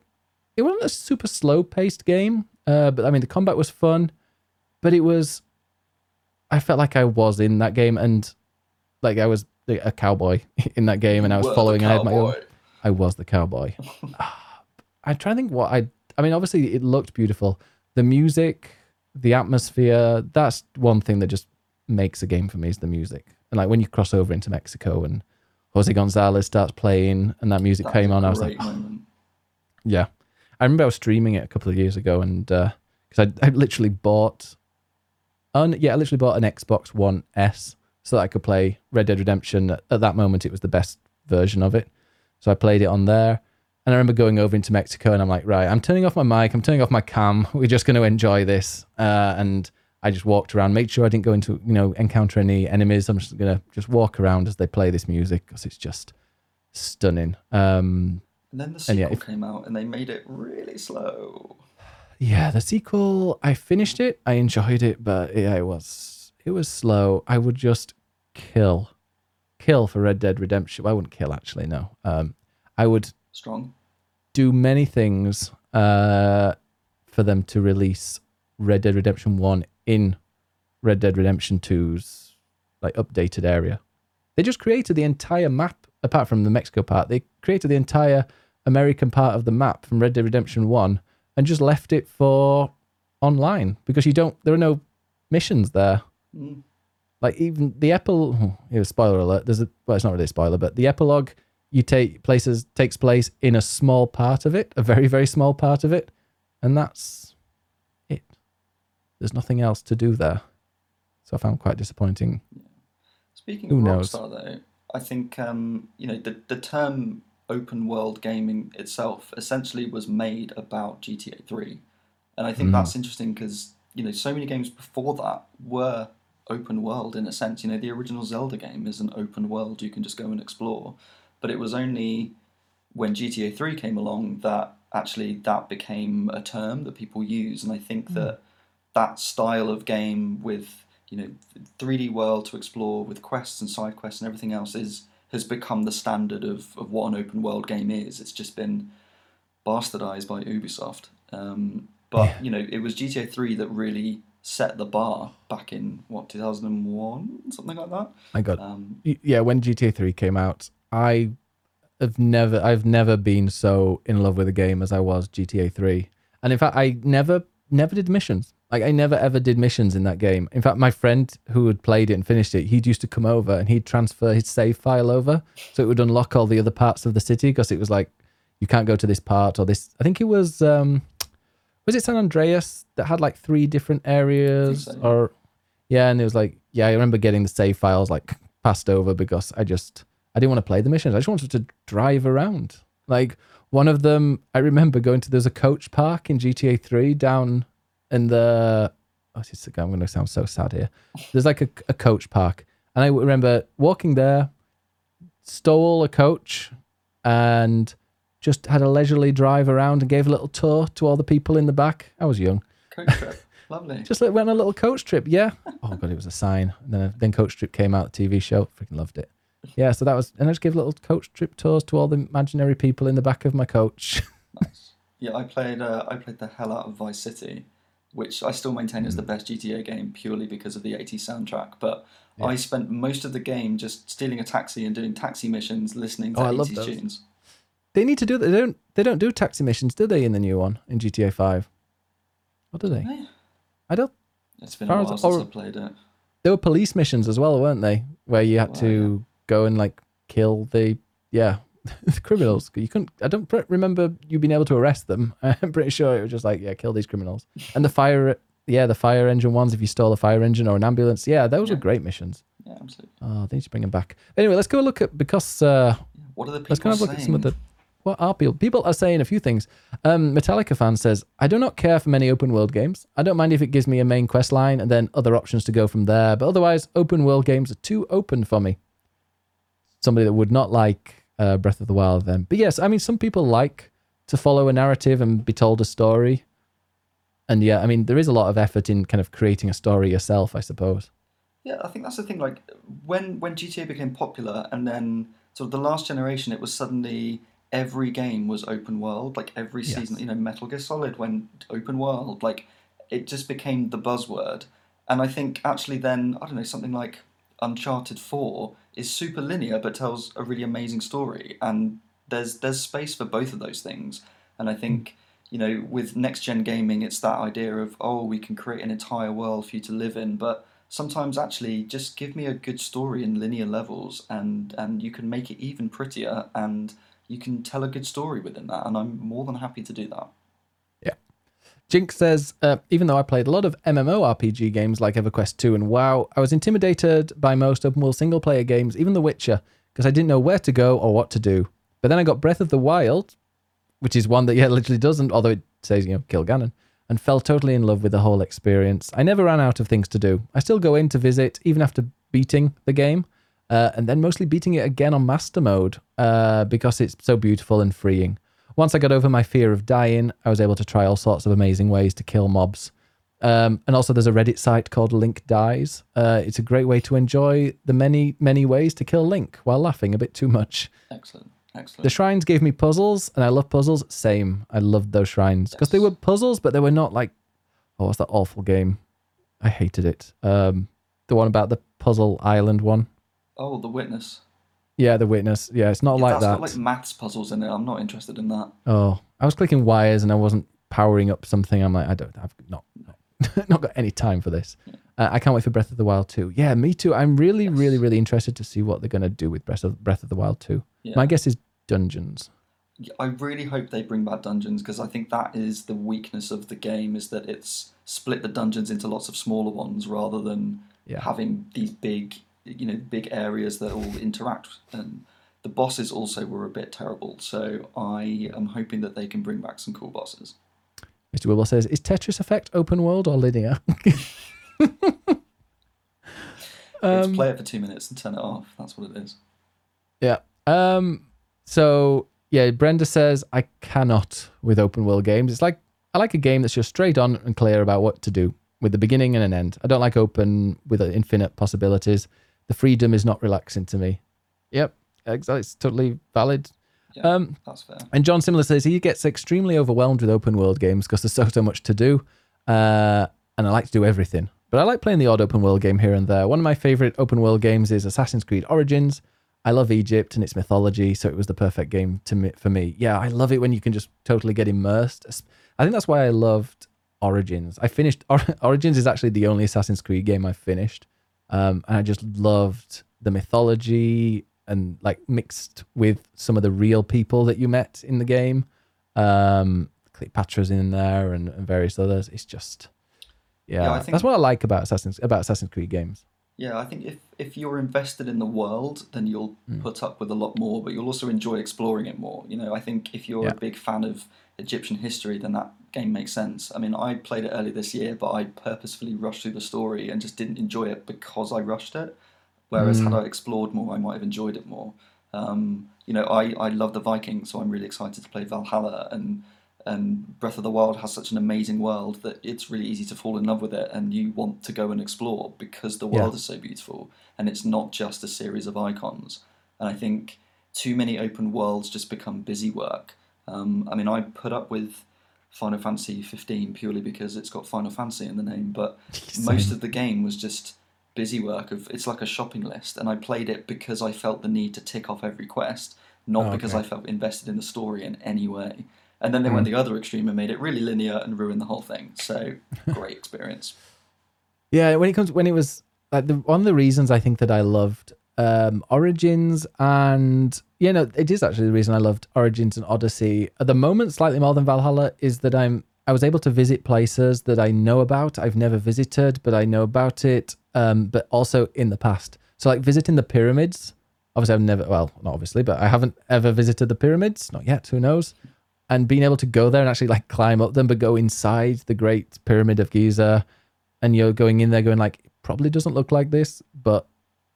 a super slow-paced game, but the combat was fun. But I felt like I was in that game, and like I was a cowboy in that game, and I was following. I was the cowboy. I'm trying to think obviously it looked beautiful. The music, the atmosphere, that's one thing that just makes a game for me, is the music. And like when you cross over into Mexico and Jose Gonzalez starts playing and that music came on, I was like, yeah. I remember I was streaming it a couple of years ago, and because I literally bought... I literally bought an Xbox One S so that I could play Red Dead Redemption. At that moment, it was the best version of it. So I played it on there. And I remember going over into Mexico and I'm like, right, I'm turning off my mic. I'm turning off my cam. We're just going to enjoy this. And I just walked around, made sure I didn't go into, you know, encounter any enemies. I'm just going to just walk around as they play this music because it's just stunning. And then the sequel came out and they made it really slow. Yeah, the sequel, I finished it. I enjoyed it, but yeah, it was slow. I would just kill for Red Dead Redemption. I wouldn't kill, actually, no. I would do many things for them to release Red Dead Redemption 1 in Red Dead Redemption 2's like updated area. They just created the entire map, apart from the Mexico part. They created the entire American part of the map from Red Dead Redemption 1 and just left it for online because there are no missions there. Mm. Like even the epilogue, spoiler alert, it's not really a spoiler, but the epilogue takes place in a small part of it, a very, very small part of it, and that's it. There's nothing else to do there. So I found it quite disappointing. Yeah. Speaking of Rockstar though, I think the term open world gaming itself essentially was made about GTA 3. And I think that's interesting because, you know, so many games before that were open world in a sense. You know, the original Zelda game is an open world you can just go and explore, but it was only when GTA 3 came along that actually that became a term that people use. And I think that style of game with, you know, 3D world to explore with quests and side quests and everything else has become the standard of what an open world game is. It's just been bastardized by Ubisoft, but you know, it was GTA 3 that really set the bar back in, 2001? Something like that? My God. When GTA 3 came out, I've never been so in love with a game as I was GTA 3. And in fact, I never did missions. Like, I never, ever did missions in that game. In fact, my friend who had played it and finished it, he'd used to come over and he'd transfer his save file over so it would unlock all the other parts of the city because it was like, you can't go to this part or this. I think it was it San Andreas that had like 3 different areas? I think so. And it was like, I remember getting the save files like passed over because I didn't want to play the missions. I just wanted to drive around. Like one of them, I remember there's a coach park in GTA 3 down in the, I'm going to sound so sad here. There's like a coach park. And I remember walking there, stole a coach and just had a leisurely drive around and gave a little tour to all the people in the back. I was young. Coach trip, lovely. Just went on a little coach trip, yeah. Oh God, it was a sign. And then Coach Trip came out, the TV show, freaking loved it. Yeah, so that was, and I just gave little coach trip tours to all the imaginary people in the back of my coach. Nice. Yeah, I played the hell out of Vice City, which I still maintain is the best GTA game purely because of the 80s soundtrack, but yeah. I spent most of the game just stealing a taxi and doing taxi missions, listening to 80s tunes. They need to do that. They don't do taxi missions, do they, in the new one, in GTA 5? Or do they? Yeah. I don't... It's been a while since I played it. There were police missions as well, weren't they? Where you had to go and, like, kill the criminals. You couldn't... I don't remember you being able to arrest them. I'm pretty sure it was just like, kill these criminals. And the fire engine ones, if you stole a fire engine or an ambulance. Yeah, those were great missions. Yeah, absolutely. Oh, they need to bring them back. Anyway, let's go look at... Because... what are the people let's kind of look saying? At some of the... What are people? People are saying a few things. Metallica fan says, I do not care for many open world games. I don't mind if it gives me a main quest line and then other options to go from there. But otherwise, open world games are too open for me. Somebody that would not like Breath of the Wild then. But yes, I mean, some people like to follow a narrative and be told a story. And yeah, I mean, there is a lot of effort in kind of creating a story yourself, I suppose. Yeah, I think that's the thing. Like when GTA became popular and then sort of the last generation, it was suddenly... Every game was open world, like every season, you know, Metal Gear Solid went open world, like it just became the buzzword. And I think actually then, I don't know, something like Uncharted 4 is super linear but tells a really amazing story. And there's space for both of those things. And I think, you know, with next-gen gaming, it's that idea of, we can create an entire world for you to live in. But sometimes actually just give me a good story in linear levels and you can make it even prettier and... You can tell a good story within that, and I'm more than happy to do that. Yeah. Jinx says, even though I played a lot of MMORPG games like EverQuest 2 and WoW, I was intimidated by most open-world single-player games, even The Witcher, because I didn't know where to go or what to do. But then I got Breath of the Wild, which is one that literally doesn't, although it says, you know, kill Ganon, and fell totally in love with the whole experience. I never ran out of things to do. I still go in to visit, even after beating the game, and then mostly beating it again on Master Mode, because it's so beautiful and freeing. Once I got over my fear of dying, I was able to try all sorts of amazing ways to kill mobs. And also there's a Reddit site called Link Dies. It's a great way to enjoy the many, many ways to kill Link while laughing a bit too much. Excellent. Excellent. The shrines gave me puzzles, and I love puzzles. Same. I loved those shrines because they were puzzles, but they were not like, oh, what's that awful game? I hated it. The one about the puzzle island one. Oh, The Witness. Yeah, The Witness. Yeah, it's not like that. That's got like maths puzzles in it. I'm not interested in that. Oh, I was clicking wires and I wasn't powering up something. I'm like, I've not got any time for this. Yeah. I can't wait for Breath of the Wild 2. Yeah, me too. I'm really, really, really interested to see what they're going to do with Breath of the Wild 2. Yeah. My guess is dungeons. I really hope they bring back dungeons, because I think that is the weakness of the game, is that it's split the dungeons into lots of smaller ones rather than having these big areas that all interact. And the bosses also were a bit terrible, so I am hoping that they can bring back some cool bosses. Mr. Wilbur says, is Tetris Effect open world or linear? Let's play it for 2 minutes and turn it off. That's what it is. Yeah. Brenda says, I cannot with open world games. It's like, I like a game that's just straight on and clear about what to do with the beginning and an end. I don't like open with infinite possibilities. The freedom is not relaxing to me. Yep. Exactly. It's totally valid. Yeah, that's fair. And John Simler says he gets extremely overwhelmed with open world games because there's so much to do. And I like to do everything, but I like playing the odd open world game here and there. One of my favorite open world games is Assassin's Creed Origins. I love Egypt and its mythology, so it was the perfect game for me. Yeah, I love it when you can just totally get immersed. I think that's why I loved Origins. I finished... Origins is actually the only Assassin's Creed game I've finished. And I just loved the mythology and like mixed with some of the real people that you met in the game. Cleopatra's in there and various others. It's just... Yeah, I think that's what I like about Assassin's Creed games. Yeah, I think if you're invested in the world, then you'll put up with a lot more, but you'll also enjoy exploring it more. You know, I think if you're a big fan of Egyptian history, then that game makes sense. I mean, I played it earlier this year, but I purposefully rushed through the story and just didn't enjoy it because I rushed it. Whereas had I explored more, I might have enjoyed it more. I love the Vikings, so I'm really excited to play Valhalla, and Breath of the Wild has such an amazing world that it's really easy to fall in love with it, and you want to go and explore because the world is so beautiful, and it's not just a series of icons. And I think too many open worlds just become busy work. I put up with Final Fantasy 15 purely because it's got Final Fantasy in the name, but most of the game was just busy work. It's like a shopping list, and I played it because I felt the need to tick off every quest, because I felt invested in the story in any way. And then they went the other extreme and made it really linear and ruined the whole thing. So, great experience. Yeah, one of the reasons I think that I loved Origins, and it is actually the reason I loved Origins and Odyssey at the moment slightly more than Valhalla, is that I was able to visit places that I know about. I've never visited, but I know about it. But also in the past, so like visiting the pyramids. Obviously, I haven't ever visited the pyramids, not yet. Who knows? And being able to go there and actually like climb up them, but go inside the Great Pyramid of Giza, and you're going in there going like, it probably doesn't look like this, but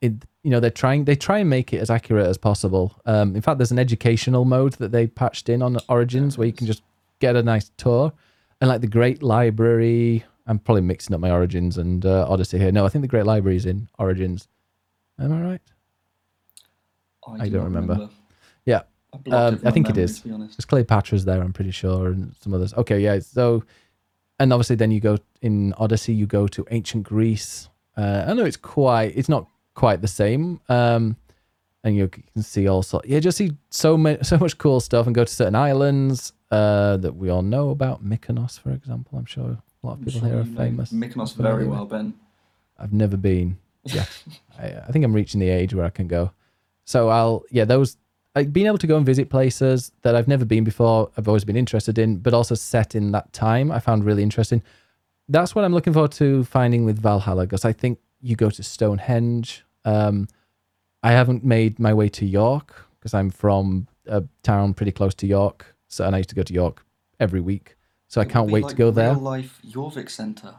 it, they try and make it as accurate as possible. In fact, there's an educational mode that they patched in on Origins where you can just get a nice tour, and like the Great Library. I'm probably mixing up my Origins and Odyssey here. No, I think the Great Library is in Origins. Am I right? I don't remember. Yeah. I think it is. There's Cleopatra's there, I'm pretty sure, and some others. Okay, yeah. So, and obviously, then you go in Odyssey. You go to ancient Greece. I know it's not quite the same. And you can see all sorts. Yeah, just see so much cool stuff, and go to certain islands that we all know about. Mykonos, for example. I'm sure a lot of people here are famous. Mykonos very well, Ben. I've never been. Yeah, I think I'm reaching the age where I can go. So Like being able to go and visit places that I've never been before, I've always been interested in, but also set in that time, I found really interesting. That's what I'm looking forward to finding with Valhalla, because I think you go to Stonehenge. I haven't made my way to York, because I'm from a town pretty close to York, so I used to go to York every week. So I can't wait to go there. Real life Jorvik Center.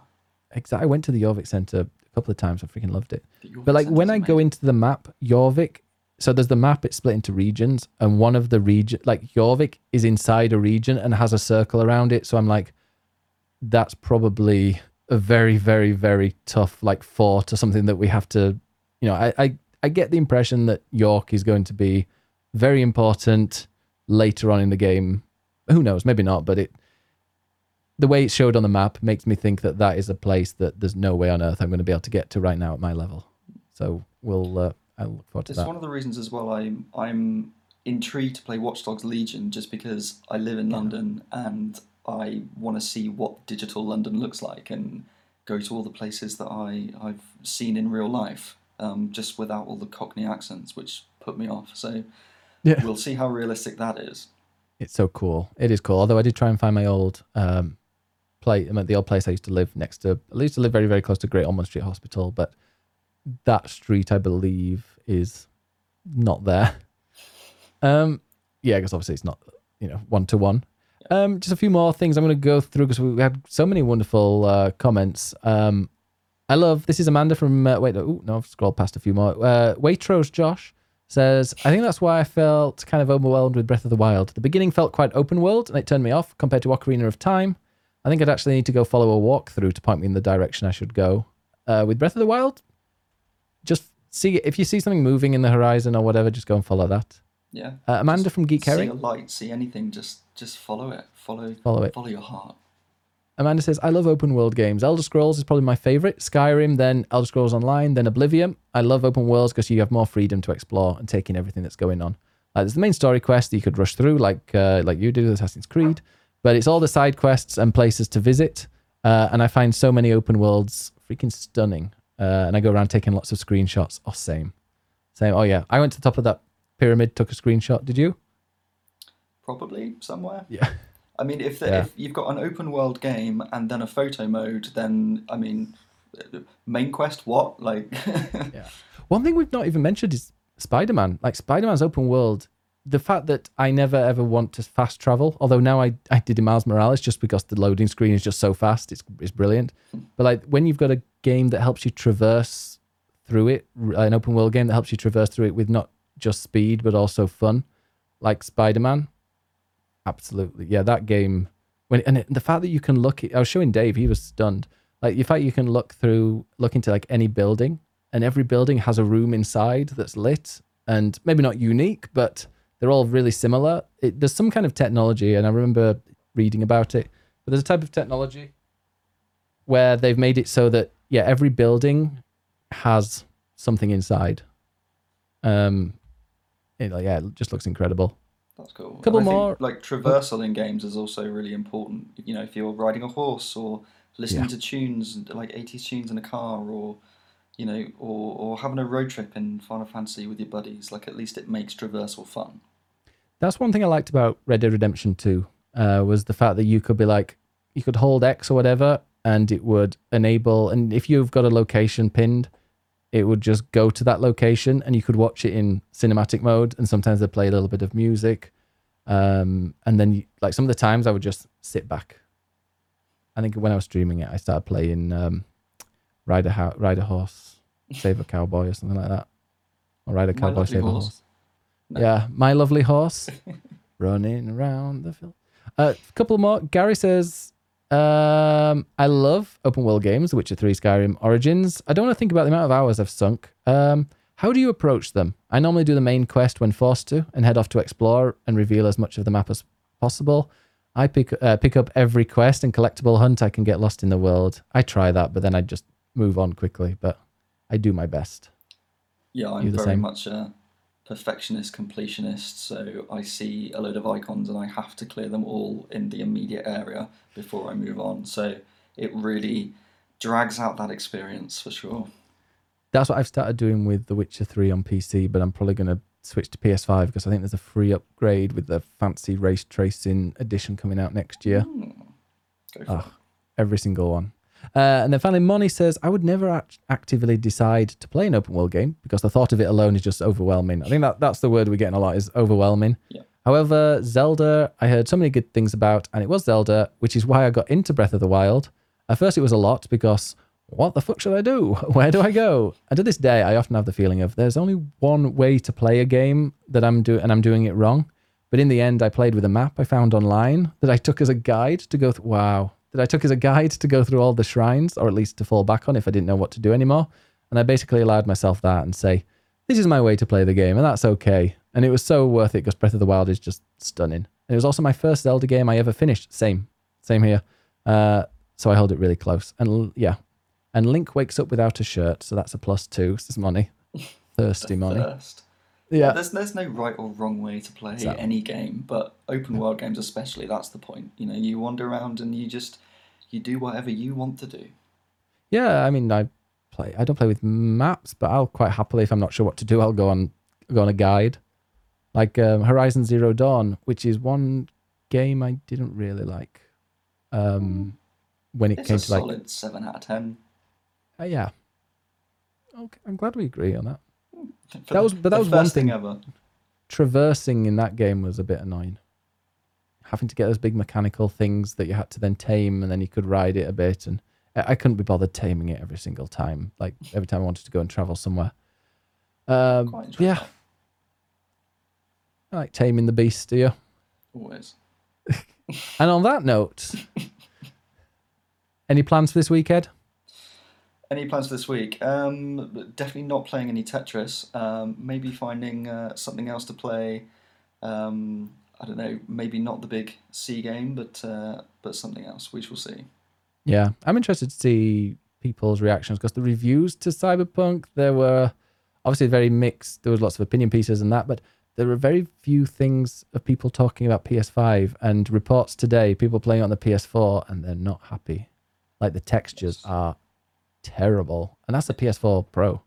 Exactly. I went to the Jorvik Center a couple of times. I freaking loved it. But like when I go into the map, Jorvik, so there's the map, it's split into regions, and one of the region, like Jorvik is inside a region and has a circle around it. So I'm like, that's probably a very, very, very tough like fort or something that we have to, you know, I get the impression that York is going to be very important later on in the game. Who knows? Maybe not, but it, the way it's showed on the map makes me think that that is a place that there's no way on earth I'm going to be able to get to right now at my level. So we'll, I'll look forward to that. It's one of the reasons as well I'm intrigued to play Watch Dogs Legion, just because I live in London and I want to see what digital London looks like and go to all the places that I've seen in real life, just without all the Cockney accents, which put me off. So we'll see how realistic that is. It's so cool. It is cool. Although I did try and find my old the old place I used to live next to. I used to live very, very close to Great Ormond Street Hospital, but that street, I believe, is not there. I guess obviously it's not, you know, one-to-one. Just a few more things I'm going to go through because we had so many wonderful comments. This is Amanda from, I've scrolled past a few more. Waitrose Josh says, I think that's why I felt kind of overwhelmed with Breath of the Wild. The beginning felt quite open world and it turned me off compared to Ocarina of Time. I think I'd actually need to go follow a walkthrough to point me in the direction I should go. With Breath of the Wild, just see, if you see something moving in the horizon or whatever, just go and follow that. Yeah. Amanda from Geek Herring. See a light, see anything, just follow it. Follow it. Follow your heart. Amanda says, I love open world games. Elder Scrolls is probably my favorite. Skyrim, then Elder Scrolls Online, then Oblivion. I love open worlds because you have more freedom to explore and take in everything that's going on. There's the main story quest that you could rush through like you do with Assassin's Creed, but it's all the side quests and places to visit. And I find so many open worlds freaking stunning. And I go around taking lots of screenshots. Oh, same. Oh, yeah. I went to the top of that pyramid, took a screenshot. Did you? Probably somewhere. Yeah. I mean, if you've got an open world game and then a photo mode, then, I mean, main quest, what? Like, yeah. One thing we've not even mentioned is Spider-Man. Like, Spider-Man's open world, the fact that I never ever want to fast travel, although now I did in Miles Morales just because the loading screen is just so fast, it's brilliant. But, like, when you've got a game that helps you traverse through it, an open world game that helps you traverse through it with not just speed, but also fun, like Spider-Man. Absolutely. Yeah, that game. The fact that you can look... I was showing Dave, he was stunned. Like, the fact you can look into like any building, and every building has a room inside that's lit, and maybe not unique, but they're all really similar. There's some kind of technology, and I remember reading about it, but there's a type of technology where they've made it so that, yeah, every building has something inside. It just looks incredible. That's cool. Couple more. Think, like, traversal in games is also really important. You know, if you're riding a horse or listening to tunes, like 80s tunes in a car, or, you know, or having a road trip in Final Fantasy with your buddies, like, at least it makes traversal fun. That's one thing I liked about Red Dead Redemption 2, was the fact that you could be like, you could hold X or whatever, and it would enable, and if you've got a location pinned, it would just go to that location, and you could watch it in cinematic mode. And sometimes they play a little bit of music. And then like some of the times I would just sit back. I think when I was streaming it, I started playing Ride a Horse, Save a Cowboy or something like that. Or Ride a Cowboy, Save a Horse. No. Yeah, My Lovely Horse. Running around the field. A couple more. Gary says... I love open world games, Witcher 3, Skyrim, Origins. I don't want to think about the amount of hours I've sunk. How do you approach them? I normally do the main quest when forced to and head off to explore and reveal as much of the map as possible. I pick up every quest and collectible hunt I can get lost in the world. I try that, but then I just move on quickly, but I do my best. Yeah, I'm very much a perfectionist, completionist, so I see a load of icons and I have to clear them all in the immediate area before I move on. So it really drags out that experience for sure. That's what I've started doing with The Witcher 3 on PC, but I'm probably going to switch to PS5 because I think there's a free upgrade with the fancy race tracing edition coming out next year. Every single one. And then finally, Moni says, I would never actively decide to play an open world game because the thought of it alone is just overwhelming. I think that's the word we're getting a lot, is overwhelming. Yeah. However, Zelda, I heard so many good things about, and it was Zelda, which is why I got into Breath of the Wild. At first it was a lot because, what the fuck should I do? Where do I go? And to this day, I often have the feeling of there's only one way to play a game that I'm doing it wrong. But in the end, I played with a map I found online that I took as a guide to go through. Wow. That I took as a guide to go through all the shrines, or at least to fall back on if I didn't know what to do anymore. And I basically allowed myself that and say, this is my way to play the game, and that's okay. And it was so worth it because Breath of the Wild is just stunning. And it was also my first Zelda game I ever finished. Same here. So I hold it really close. And yeah. And Link wakes up without a shirt, so that's a +2. This is money. Thirsty money. Yeah. There's no right or wrong way to play any game, but open world games especially, that's the point. You know, you wander around and you do whatever you want to do. Yeah, I mean, I don't play with maps, but I'll quite happily, if I'm not sure what to do, I'll go on a guide. Like Horizon Zero Dawn, which is one game I didn't really like. When it came to like a solid 7 out of 10. Yeah. Okay, I'm glad we agree on that. That was one thing ever. Traversing in that game was a bit annoying. Having to get those big mechanical things that you had to then tame, and then you could ride it a bit, and I couldn't be bothered taming it every single time. Like every time I wanted to go and travel somewhere. Yeah. I like taming the beast, do you? Always. And on that note, any plans for this week, Ed? Any plans for this week? Definitely not playing any Tetris. Maybe finding something else to play. I don't know, maybe not the big C game, but something else. We shall see. Yeah, I'm interested to see people's reactions because the reviews to Cyberpunk, there were obviously very mixed. There was lots of opinion pieces and that, but there were very few things of people talking about PS5 and reports today, people playing on the PS4 and they're not happy. Like the textures are terrible. And that's the PS4 Pro.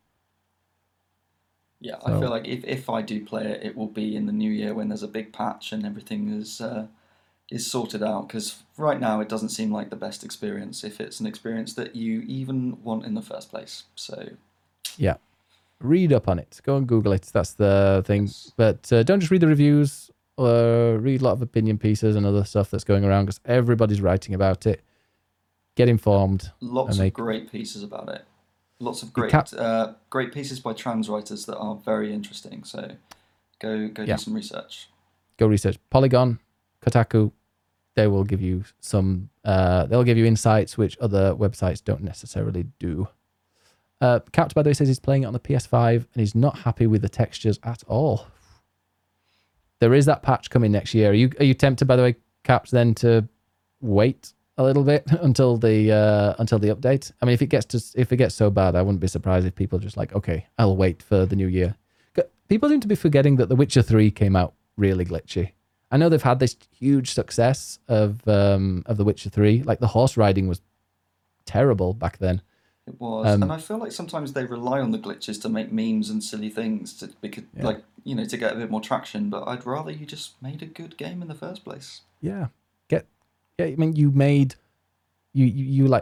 Yeah, so. I feel like if I do play it, it will be in the new year when there's a big patch and everything is sorted out. Because right now it doesn't seem like the best experience if it's an experience that you even want in the first place. So yeah. Read up on it. Go and Google it. That's the thing. Yes. But don't just read the reviews. Read a lot of opinion pieces and other stuff that's going around because everybody's writing about it. Get informed. Lots of great pieces about it. Lots of great pieces by trans writers that are very interesting. So go do some research. Go research. Polygon, Kotaku, they will give you they'll give you insights which other websites don't necessarily do. Capped, by the way, says he's playing it on the PS5 and he's not happy with the textures at all. There is that patch coming next year. Are you tempted, by the way, Capped, then to wait a little bit until the update? I mean, if it gets so bad, I wouldn't be surprised if people just like, okay, I'll wait for the new year. People seem to be forgetting that The Witcher 3 came out really glitchy. I know they've had this huge success of The Witcher 3. Like the horse riding was terrible back then. It was, and I feel like sometimes they rely on the glitches to make memes and silly things to get a bit more traction. But I'd rather you just made a good game in the first place. Yeah. I mean, you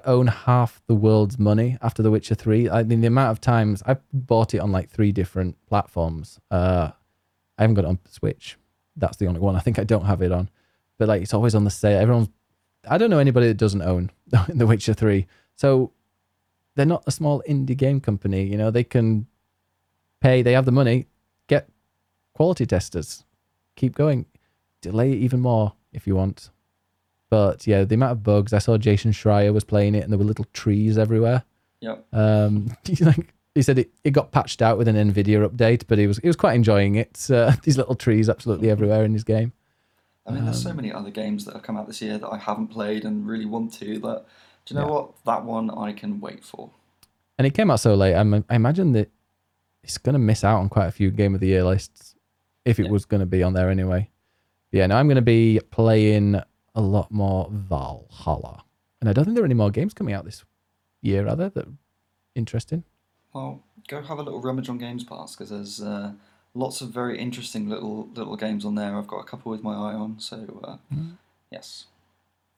own half the world's money after The Witcher 3. I mean, the amount of times I bought it on like 3 different platforms. I haven't got it on Switch. That's the only one. I think I don't have it on. But like, it's always on the sale. I don't know anybody that doesn't own The Witcher 3. So they're not a small indie game company. You know, they can pay. They have the money. Get quality testers. Keep going. Delay it even more if you want. But yeah, the amount of bugs. I saw Jason Schreier was playing it and there were little trees everywhere. Yeah. He said it got patched out with an NVIDIA update, but he was quite enjoying it. These little trees absolutely everywhere in his game. I mean, there's so many other games that have come out this year that I haven't played and really want to. That, do you know what? That one I can wait for. And it came out so late. I imagine that it's going to miss out on quite a few Game of the Year lists if it was going to be on there anyway. Yeah, now I'm going to be playing a lot more Valhalla. And I don't think there are any more games coming out this year, are there, that are interesting? Well, go have a little rummage on Games Pass, because there's lots of very interesting little games on there. I've got a couple with my eye on, so yes.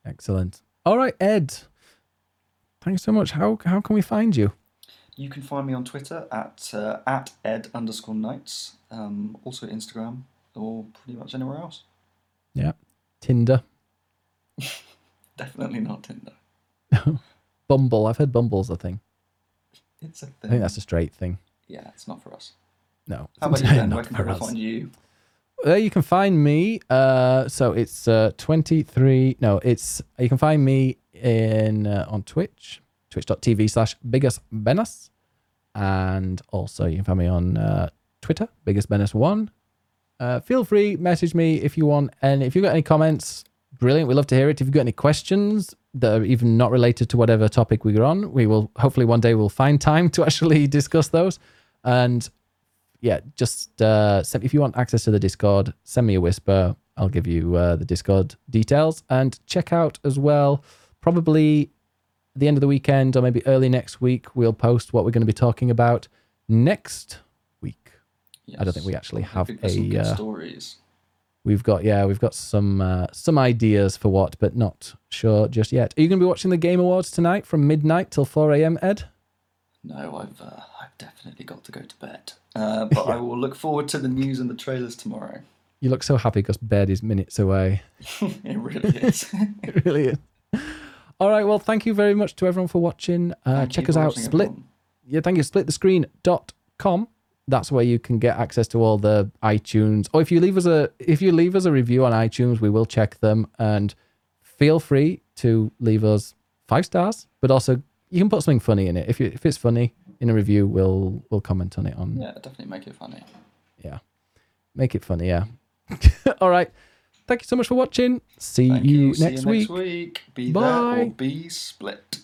Excellent. All right, Ed. Thanks so much. How can we find you? You can find me on Twitter at ed_nights, also Instagram, or pretty much anywhere else. Yeah. Tinder. Definitely not Tinder. Bumble. I've heard Bumble's a thing. It's a thing. I think that's a straight thing. Yeah, it's not for us. No. How about you, Ben? Where can people find you? There you can find me. So it's 23. No, it's you can find me in on Twitch, twitch.tv/biggestbenus, and also you can find me on Twitter, biggestbenus1. Feel free, message me if you want, and if you've got any comments, brilliant. We'd love to hear it. If you've got any questions that are even not related to whatever topic we're on, we will hopefully one day we'll find time to actually discuss those. And yeah, just if you want access to the Discord, send me a whisper. I'll give you the Discord details. And check out as well, probably the end of the weekend or maybe early next week, we'll post what we're going to be talking about next week. Yes. I don't think we actually have stories. We've got some ideas for what, but not sure just yet. Are you going to be watching the Game Awards tonight from midnight till 4 a.m., Ed? No, I've definitely got to go to bed. But I will look forward to the news and the trailers tomorrow. You look so happy because bed is minutes away. It really is. It really is. All right, well, thank you very much to everyone for watching. Check us out. Thank you. Splitthescreen.com. That's where you can get access to all the iTunes. Or if you leave us a review on iTunes, we will check them. And feel free to leave us 5 stars, but also you can put something funny in it. If it's funny in a review, we'll comment on it. Yeah, definitely make it funny. Yeah. Make it funny, yeah. All right. Thank you so much for watching. See you next week. Be there or be split.